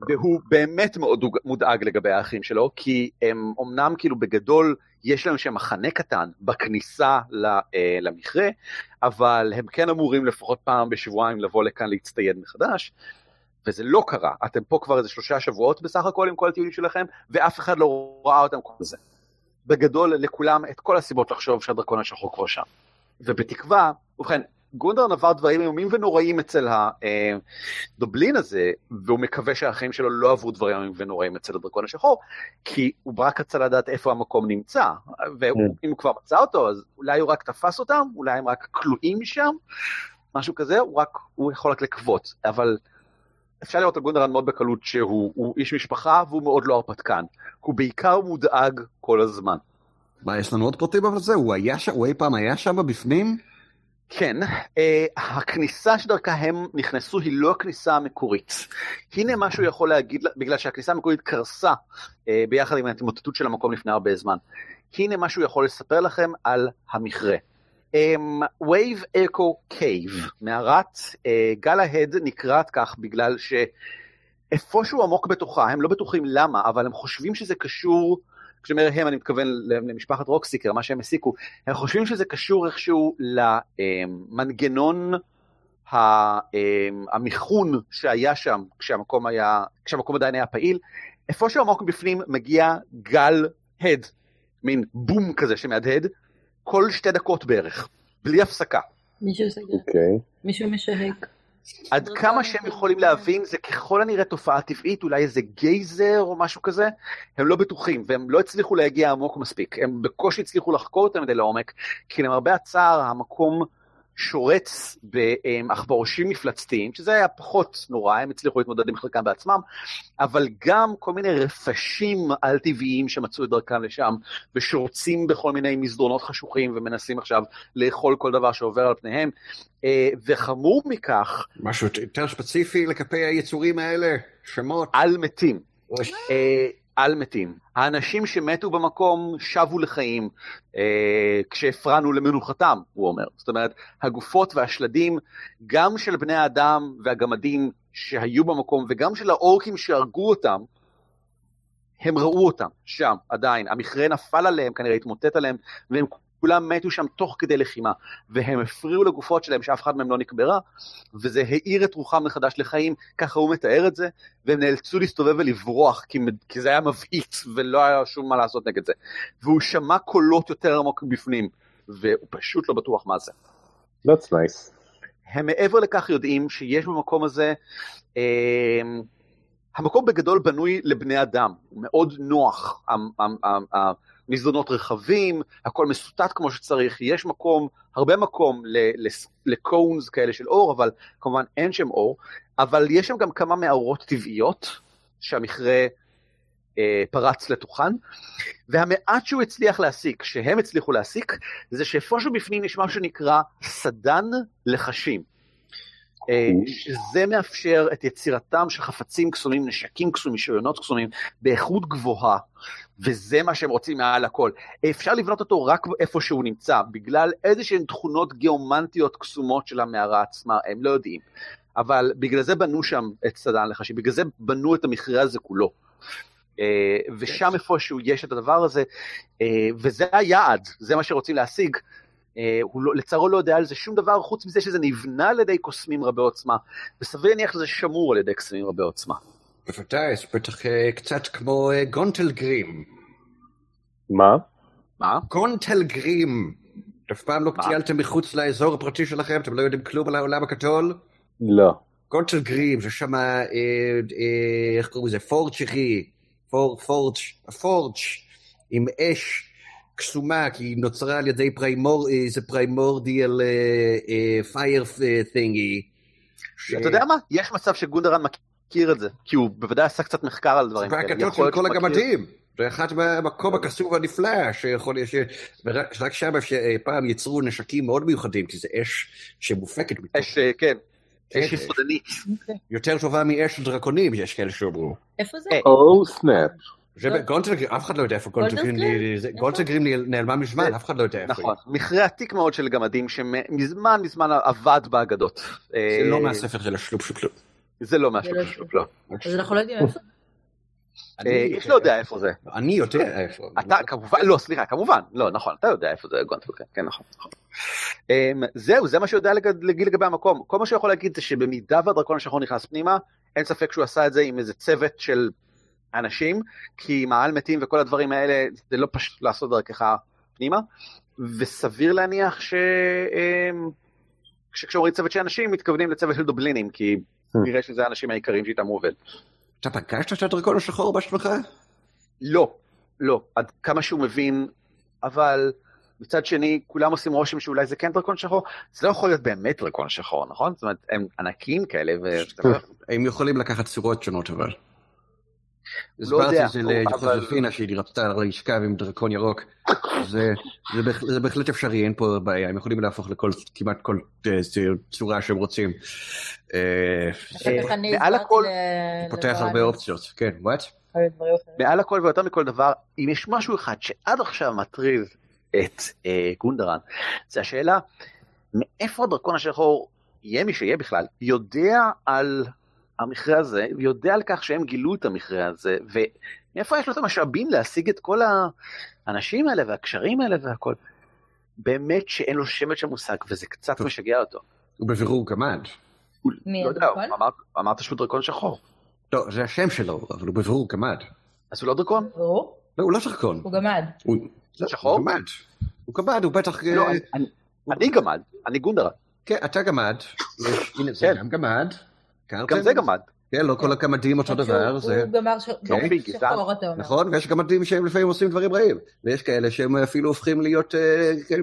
והוא באמת מאוד מודאג לגבי האחים שלו, כי הם אומנם כאילו בגדול יש להם שם מחנה קטן בכניסה למכרה, אבל הם כן אמורים לפחות פעם בשבועיים לבוא לכאן להצטייד מחדש, וזה לא קרה. אתם פה כבר איזה 3 שבועות בסך הכל עם כל הטיולים שלכם, ואף אחד לא ראה אותם כל זה. בגדול לכולם את כל הסיבות לחשוב שהדרקון השחור כבר שם. ובתקווה, ובכן, גונדרן עבר דברים איומים ונוראים אצל הדובלין הזה, והוא מקווה שהאחים שלו לא עברו דברים איומים ונוראים אצל הדרקון השחור, כי הוא רק רצה לדעת איפה המקום נמצא, ואם הוא כבר מצא אותו, אז אולי הוא רק תפס אותם, אולי הם רק כלואים שם, משהו כזה, הוא יכול רק לקוות, אבל... אפשר לראות על גונדרן מאוד בקלות שהוא איש משפחה והוא מאוד לא הרפתקן. הוא בעיקר מודאג כל הזמן. מה, יש לנו עוד פרטים על זה? הוא אי פעם היה שם בפנים? כן. הכניסה שדרכה הם נכנסו היא לא הכניסה המקורית. הנה מה שהוא יכול להגיד, בגלל שהכניסה המקורית קרסה ביחד עם ההתמוטטות של המקום לפני הרבה זמן. הנה מה שהוא יכול לספר לכם על המכרה. Wave Echo Cave, מערת גל ההד נקראת כך בגלל שאיפשהו עמוק בתוכה, הם לא בטוחים למה, אבל הם חושבים שזה קשור, כשאומר הם אני מתכוון למשפחת רוקסיקר, מה שהם הסיקו, הם חושבים שזה קשור איכשהו למנגנון המיכון שהיה שם כשהמקום עדיין היה פעיל, איפשהו עמוק בפנים מגיע גל הד, מין בום כזה שמהדהד, כל 2 דקות בערך, בלי הפסקה. מישהו סגר. אוקיי. מישהו משהק. עד כמה שהם יכולים להבין, זה ככל הנראה תופעה טבעית, אולי איזה גייזר או משהו כזה, הם לא בטוחים, והם לא הצליחו להגיע עמוק מספיק. הם בקושי הצליחו לחקור אותם מדי לעומק, כי למרבה הצער, המקום שורץ באחברושים מפלצתיים, שזה היה פחות נורא, הם הצליחו להתמודד עם חלקם בעצמם, אבל גם כל מיני רפשים על טבעיים שמצאו את דרכם לשם, ושורצים בכל מיני מסדרונות חשוכים, ומנסים עכשיו לאכול כל דבר שעובר על פניהם, וחמור מכך... משהו יותר ספציפי לקפי היצורים האלה, שמות. על מתים. על מתים. האנשים שמתו במקום שבו לחיים כשהפרענו למנוחתם, הוא אומר. זאת אומרת, הגופות והשלדים, גם של בני האדם והגמדים שהיו במקום, וגם של האורקים שהרגו אותם, הם ראו אותם שם עדיין. המכרה נפל עליהם, כנראה התמוטט עליהם, והם כולם מתו שם תוך כדי לחימה, והם הפריעו לגופות שלהם שאף אחד מהם לא נקברה, וזה העיר את רוחם מחדש לחיים, ככה הוא מתאר את זה, והם נאלצו להסתובב ולברוח, כי זה היה מבעיץ, ולא היה שום מה לעשות נגד זה. והוא שמע קולות יותר עמוק בפנים, והוא פשוט לא בטוח מה זה. That's nice. הם מעבר לכך יודעים שיש במקום הזה, המקום בגדול בנוי לבני אדם, הוא מאוד נוח, מזדונות רחבים, הכל מסוטט כמו שצריך, יש מקום, הרבה מקום לקונס כאלה של אור, אבל כמובן אין שם אור, אבל יש שם גם כמה מערות טבעיות, שהמכרה פרץ לתוכן, והמעט שהוא הצליח להסיק, שהם הצליחו להסיק, זה שאיפשהו בפנים יש משהו שנקרא סדן לחשים, שזה מאפשר את יצירתם של חפצים קסומים, נשקים קסומים, שריונות קסומים, באיכות גבוהה, וזה מה שהם רוצים מעל הכל. אפשר לבנות אותו רק איפה שהוא נמצא, בגלל איזושהי תכונות גיאומנטיות קסומות של המערה עצמה, הם לא יודעים. אבל בגלל זה בנו שם את סדן לחשים, בגלל זה בנו את המכרה הזה כולו. ושם איפשהו יש את הדבר הזה, וזה היעד, זה מה שרוצים להשיג. הוא לצערו לא יודע על זה שום דבר, חוץ מזה שזה נבנה על ידי קוסמים רבי עוצמה, וסביר להניח שזה שמור על ידי קוסמים רבי עוצמה. בוודאי, זה בטח קצת כמו גונטלגרים. מה? מה? גונטלגרים. אף פעם לא טיילתם מחוץ לאזור הפרטי שלכם, אתם לא יודעים כלום על העולם הקתול? לא. גונטלגרים, ששם, איך קוראים לזה? פורג' עם אש. קסומה, כי היא נוצרה על ידי פריימורדיאל פייר תינגי. אתה יודע מה? יש מצב שגונדרן מכיר את זה, כי הוא בוודאי עשה קצת מחקר על דברים כאלה. והקטות של כל הגמדים, זה אחד מהמקום הקסום והנפלא, שרק שם פעם יצרו נשקים מאוד מיוחדים, כי זה אש שמופקת. אש, כן. אש יסודנית. יותר טובה מאש דרקונים, יש כאלה שאומרו. איפה זה? או סנאפ. גונטלגרים, אף אחד לא יודע איפה גונטלגרים נעלמה מזמן, אף אחד לא יודע איפה. נכון, מכרה עתיק מאוד של גמדים שמזמן עבד באגדות. זה לא מהספר של השלופשופלו. זה לא מהשלופשופלו. אז אנחנו לא יודעים איפה? יש לא יודע איפה זה. אני יודע איפה. אתה כמובן, לא סליחה, כמובן, לא נכון, אתה יודע איפה זה גונטלגרים, כן נכון. זהו, זה מה שיודע לגבי המקום. כל מה שיכול להגיד זה שבמידה והדרקון השחור נכנס פנימה, אין ספק שהוא עשה את זה עם איזה צוות של אנשים, כי מעל מתים וכל הדברים האלה, זה לא פשוט לעשות דרכך פנימה, וסביר להניח שכשאומרים צוות של אנשים, מתכוונים לצוות של דובלינים, כי נראה שזה האנשים העיקריים שאיתם הוא עובד. אתה פגשת את הדרקון השחור בשלך? לא, לא, עד כמה שהוא מבין, אבל מצד שני, כולם עושים רושם שאולי זה כן דרקון שחור, זה לא יכול להיות באמת דרקון שחור, נכון? זאת אומרת, הם ענקים כאלה, הם יכולים לקחת צורות שונות אבל. הסברתי את זה לג'וזפינה שהיא רצתה להשכב עם דרקון ירוק, זה בהחלט אפשרי, אין פה בעיה, הם יכולים להפוך כמעט כל צורה שהם רוצים. מעל הכל פותח הרבה אופציות, כן, מעל הכל ויותר מכל דבר, אם יש משהו אחד שעד עכשיו מטריד את גונדרן, זה השאלה, מאיפה הדרקון השחור יהיה מי שיהיה בכלל, יודע על המכרה הזה, יודע על כך שהם גילו את המכרה הזה, ומאיפה יש לו את המשאבים להשיג את כל האנשים האלה, והקשרים האלה והכל. באמת שאין לו שמץ של מושג, וזה קצת משגע אותו. הוא בבירור גמד. לא יודע, אמרת שהוא דרקון שחור. לא, זה השם שלו, אבל הוא בבירור גמד. אז הוא לא דרקון? לא. לא, הוא לא דרקון. הוא גמד. הוא גמד. הוא גמד, הוא בטח... לא, אני גמד, אני גונדרן. כן, אתה גמד. הנה, זה גם גמד. גם זה גמד. כן, לא כל הגמדים אותו דבר. הוא גמר שחור אותו. נכון, ויש גמדים שהם לפעמים עושים דברים רעים. ויש כאלה שהם אפילו הופכים להיות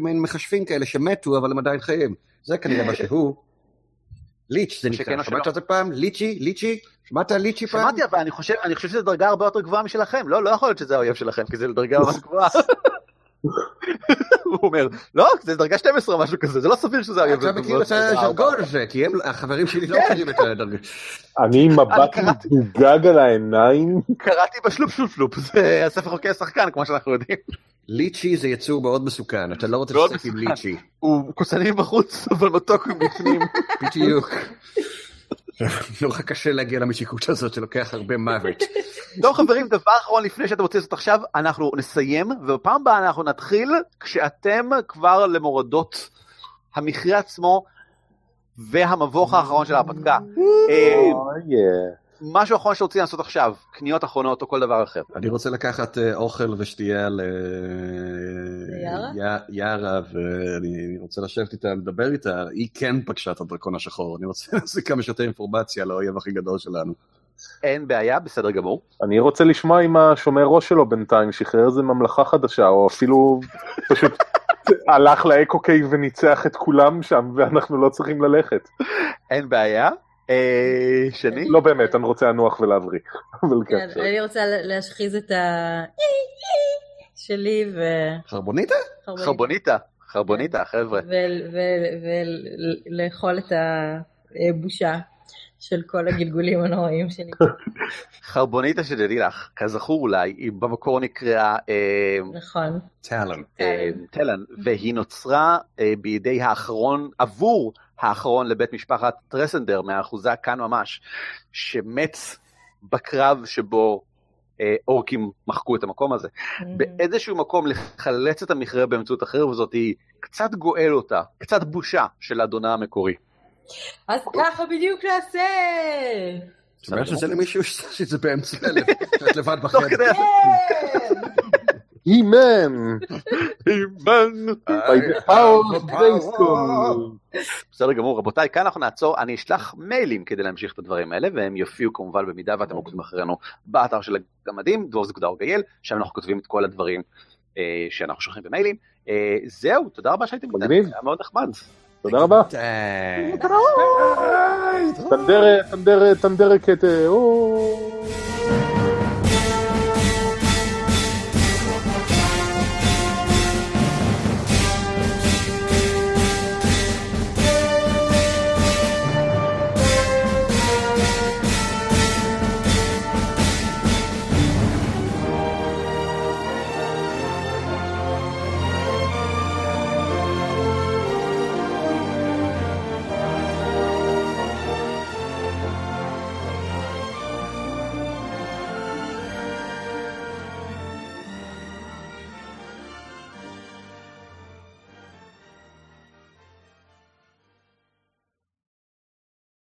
מחשבים כאלה שמתו, אבל הם עדיין חיים. זה כנראה מה שהוא. ליץ' זה נקרא. שמעת את זה פעם? ליצ'י? שמעת ליצ'י פעם? שמעתי, אבל אני חושב שזה דרגה הרבה יותר גבוהה משלכם. לא יכול להיות שזה האויב שלכם, כי זה דרגה הרבה גבוהה. הוא אומר, לא, זה דרגה 12 או משהו כזה, זה לא סביר שזה היה... עכשיו מכיר את הז'רגון הזה, כי החברים שלי לא מכירים את הדרגה. אני מבט מדוגג על העיניים. קראתי בשלופ שלופ שלופ, זה הספר חוקי השחקן, כמו שאנחנו יודעים. ליצ'י זה יצור מאוד מסוכן, אתה לא רוצה לשחק עם ליצ'י. הוא קוסנים בחוץ, אבל מתוק מבפנים. בדיוק. נורא קשה להגיע למשיקות הזאת שלוקח הרבה מוות. טוב חברים, דבר אחרון לפני שאתם רוצים לעשות עכשיו, אנחנו נסיים, ובפעם הבאה אנחנו נתחיל כשאתם כבר למורדות המכרה עצמו והמבוך האחרון של ההפתקה. משהו אחרון שרוצים לעשות עכשיו, קניות אחרונות או כל דבר אחר. אני רוצה לקחת אוכל ושתייה ליארה, ואני רוצה לשבת איתה, לדבר איתה, היא כן פגשה את הדרקון השחור, אני רוצה להשיג כמה שיותר אינפורמציה לאויב הכי גדול שלנו. אין בעיה, בסדר גמור. אני רוצה לשמוע אם השומר ראש שלו בינתיים שחרר איזה ממלכה חדשה, או אפילו פשוט הלך לאקו קייב וניצח את כולם שם, ואנחנו לא צריכים ללכת. אין בעיה. שני? לא באמת, אני רוצה לנוח ולהבריא. אני רוצה להשחיז את ה... שלי ו... חרבוניטה? חרבוניטה, חרבוניטה, חבר'ה. ולאכול את הבושה של כל הגלגולים הנוראים שלי. חרבוניטה שתדעי לך, כזכור אולי, היא במקור נקראה... נכון. טלן. טלן, והיא נוצרה בידי האחרון, עבור... האחרון לבית משפחת טרסנדר מהאחוזה כאן ממש, שמץ בקרב שבו אורקים מחקו את המקום הזה. באיזשהו מקום לחלץ את המכרה באמצעות אחר, וזאת היא קצת גואל אותה, קצת בושה של האדונה המקורי. אז ככה בדיוק נעשה! שמח שזה למישהו שזה באמצע הלב, את לבד בחדר. Amen. Amen. By the power of grace. בסדר גמור, רבותיי, כאן אנחנו נעצור, אני אשלח מיילים כדי להמשיך את הדברים האלה, והם יופיעו כמובן במידה, ואתם עוקבים אחרינו באתר של הגמדים, dwarves.org.il, שם אנחנו כותבים את כל הדברים שאנחנו שולחים במיילים. זהו, תודה רבה שהייתם כאן, היה מאוד נחמד. תודה רבה. תנדרת, תנדרת, תנדרת,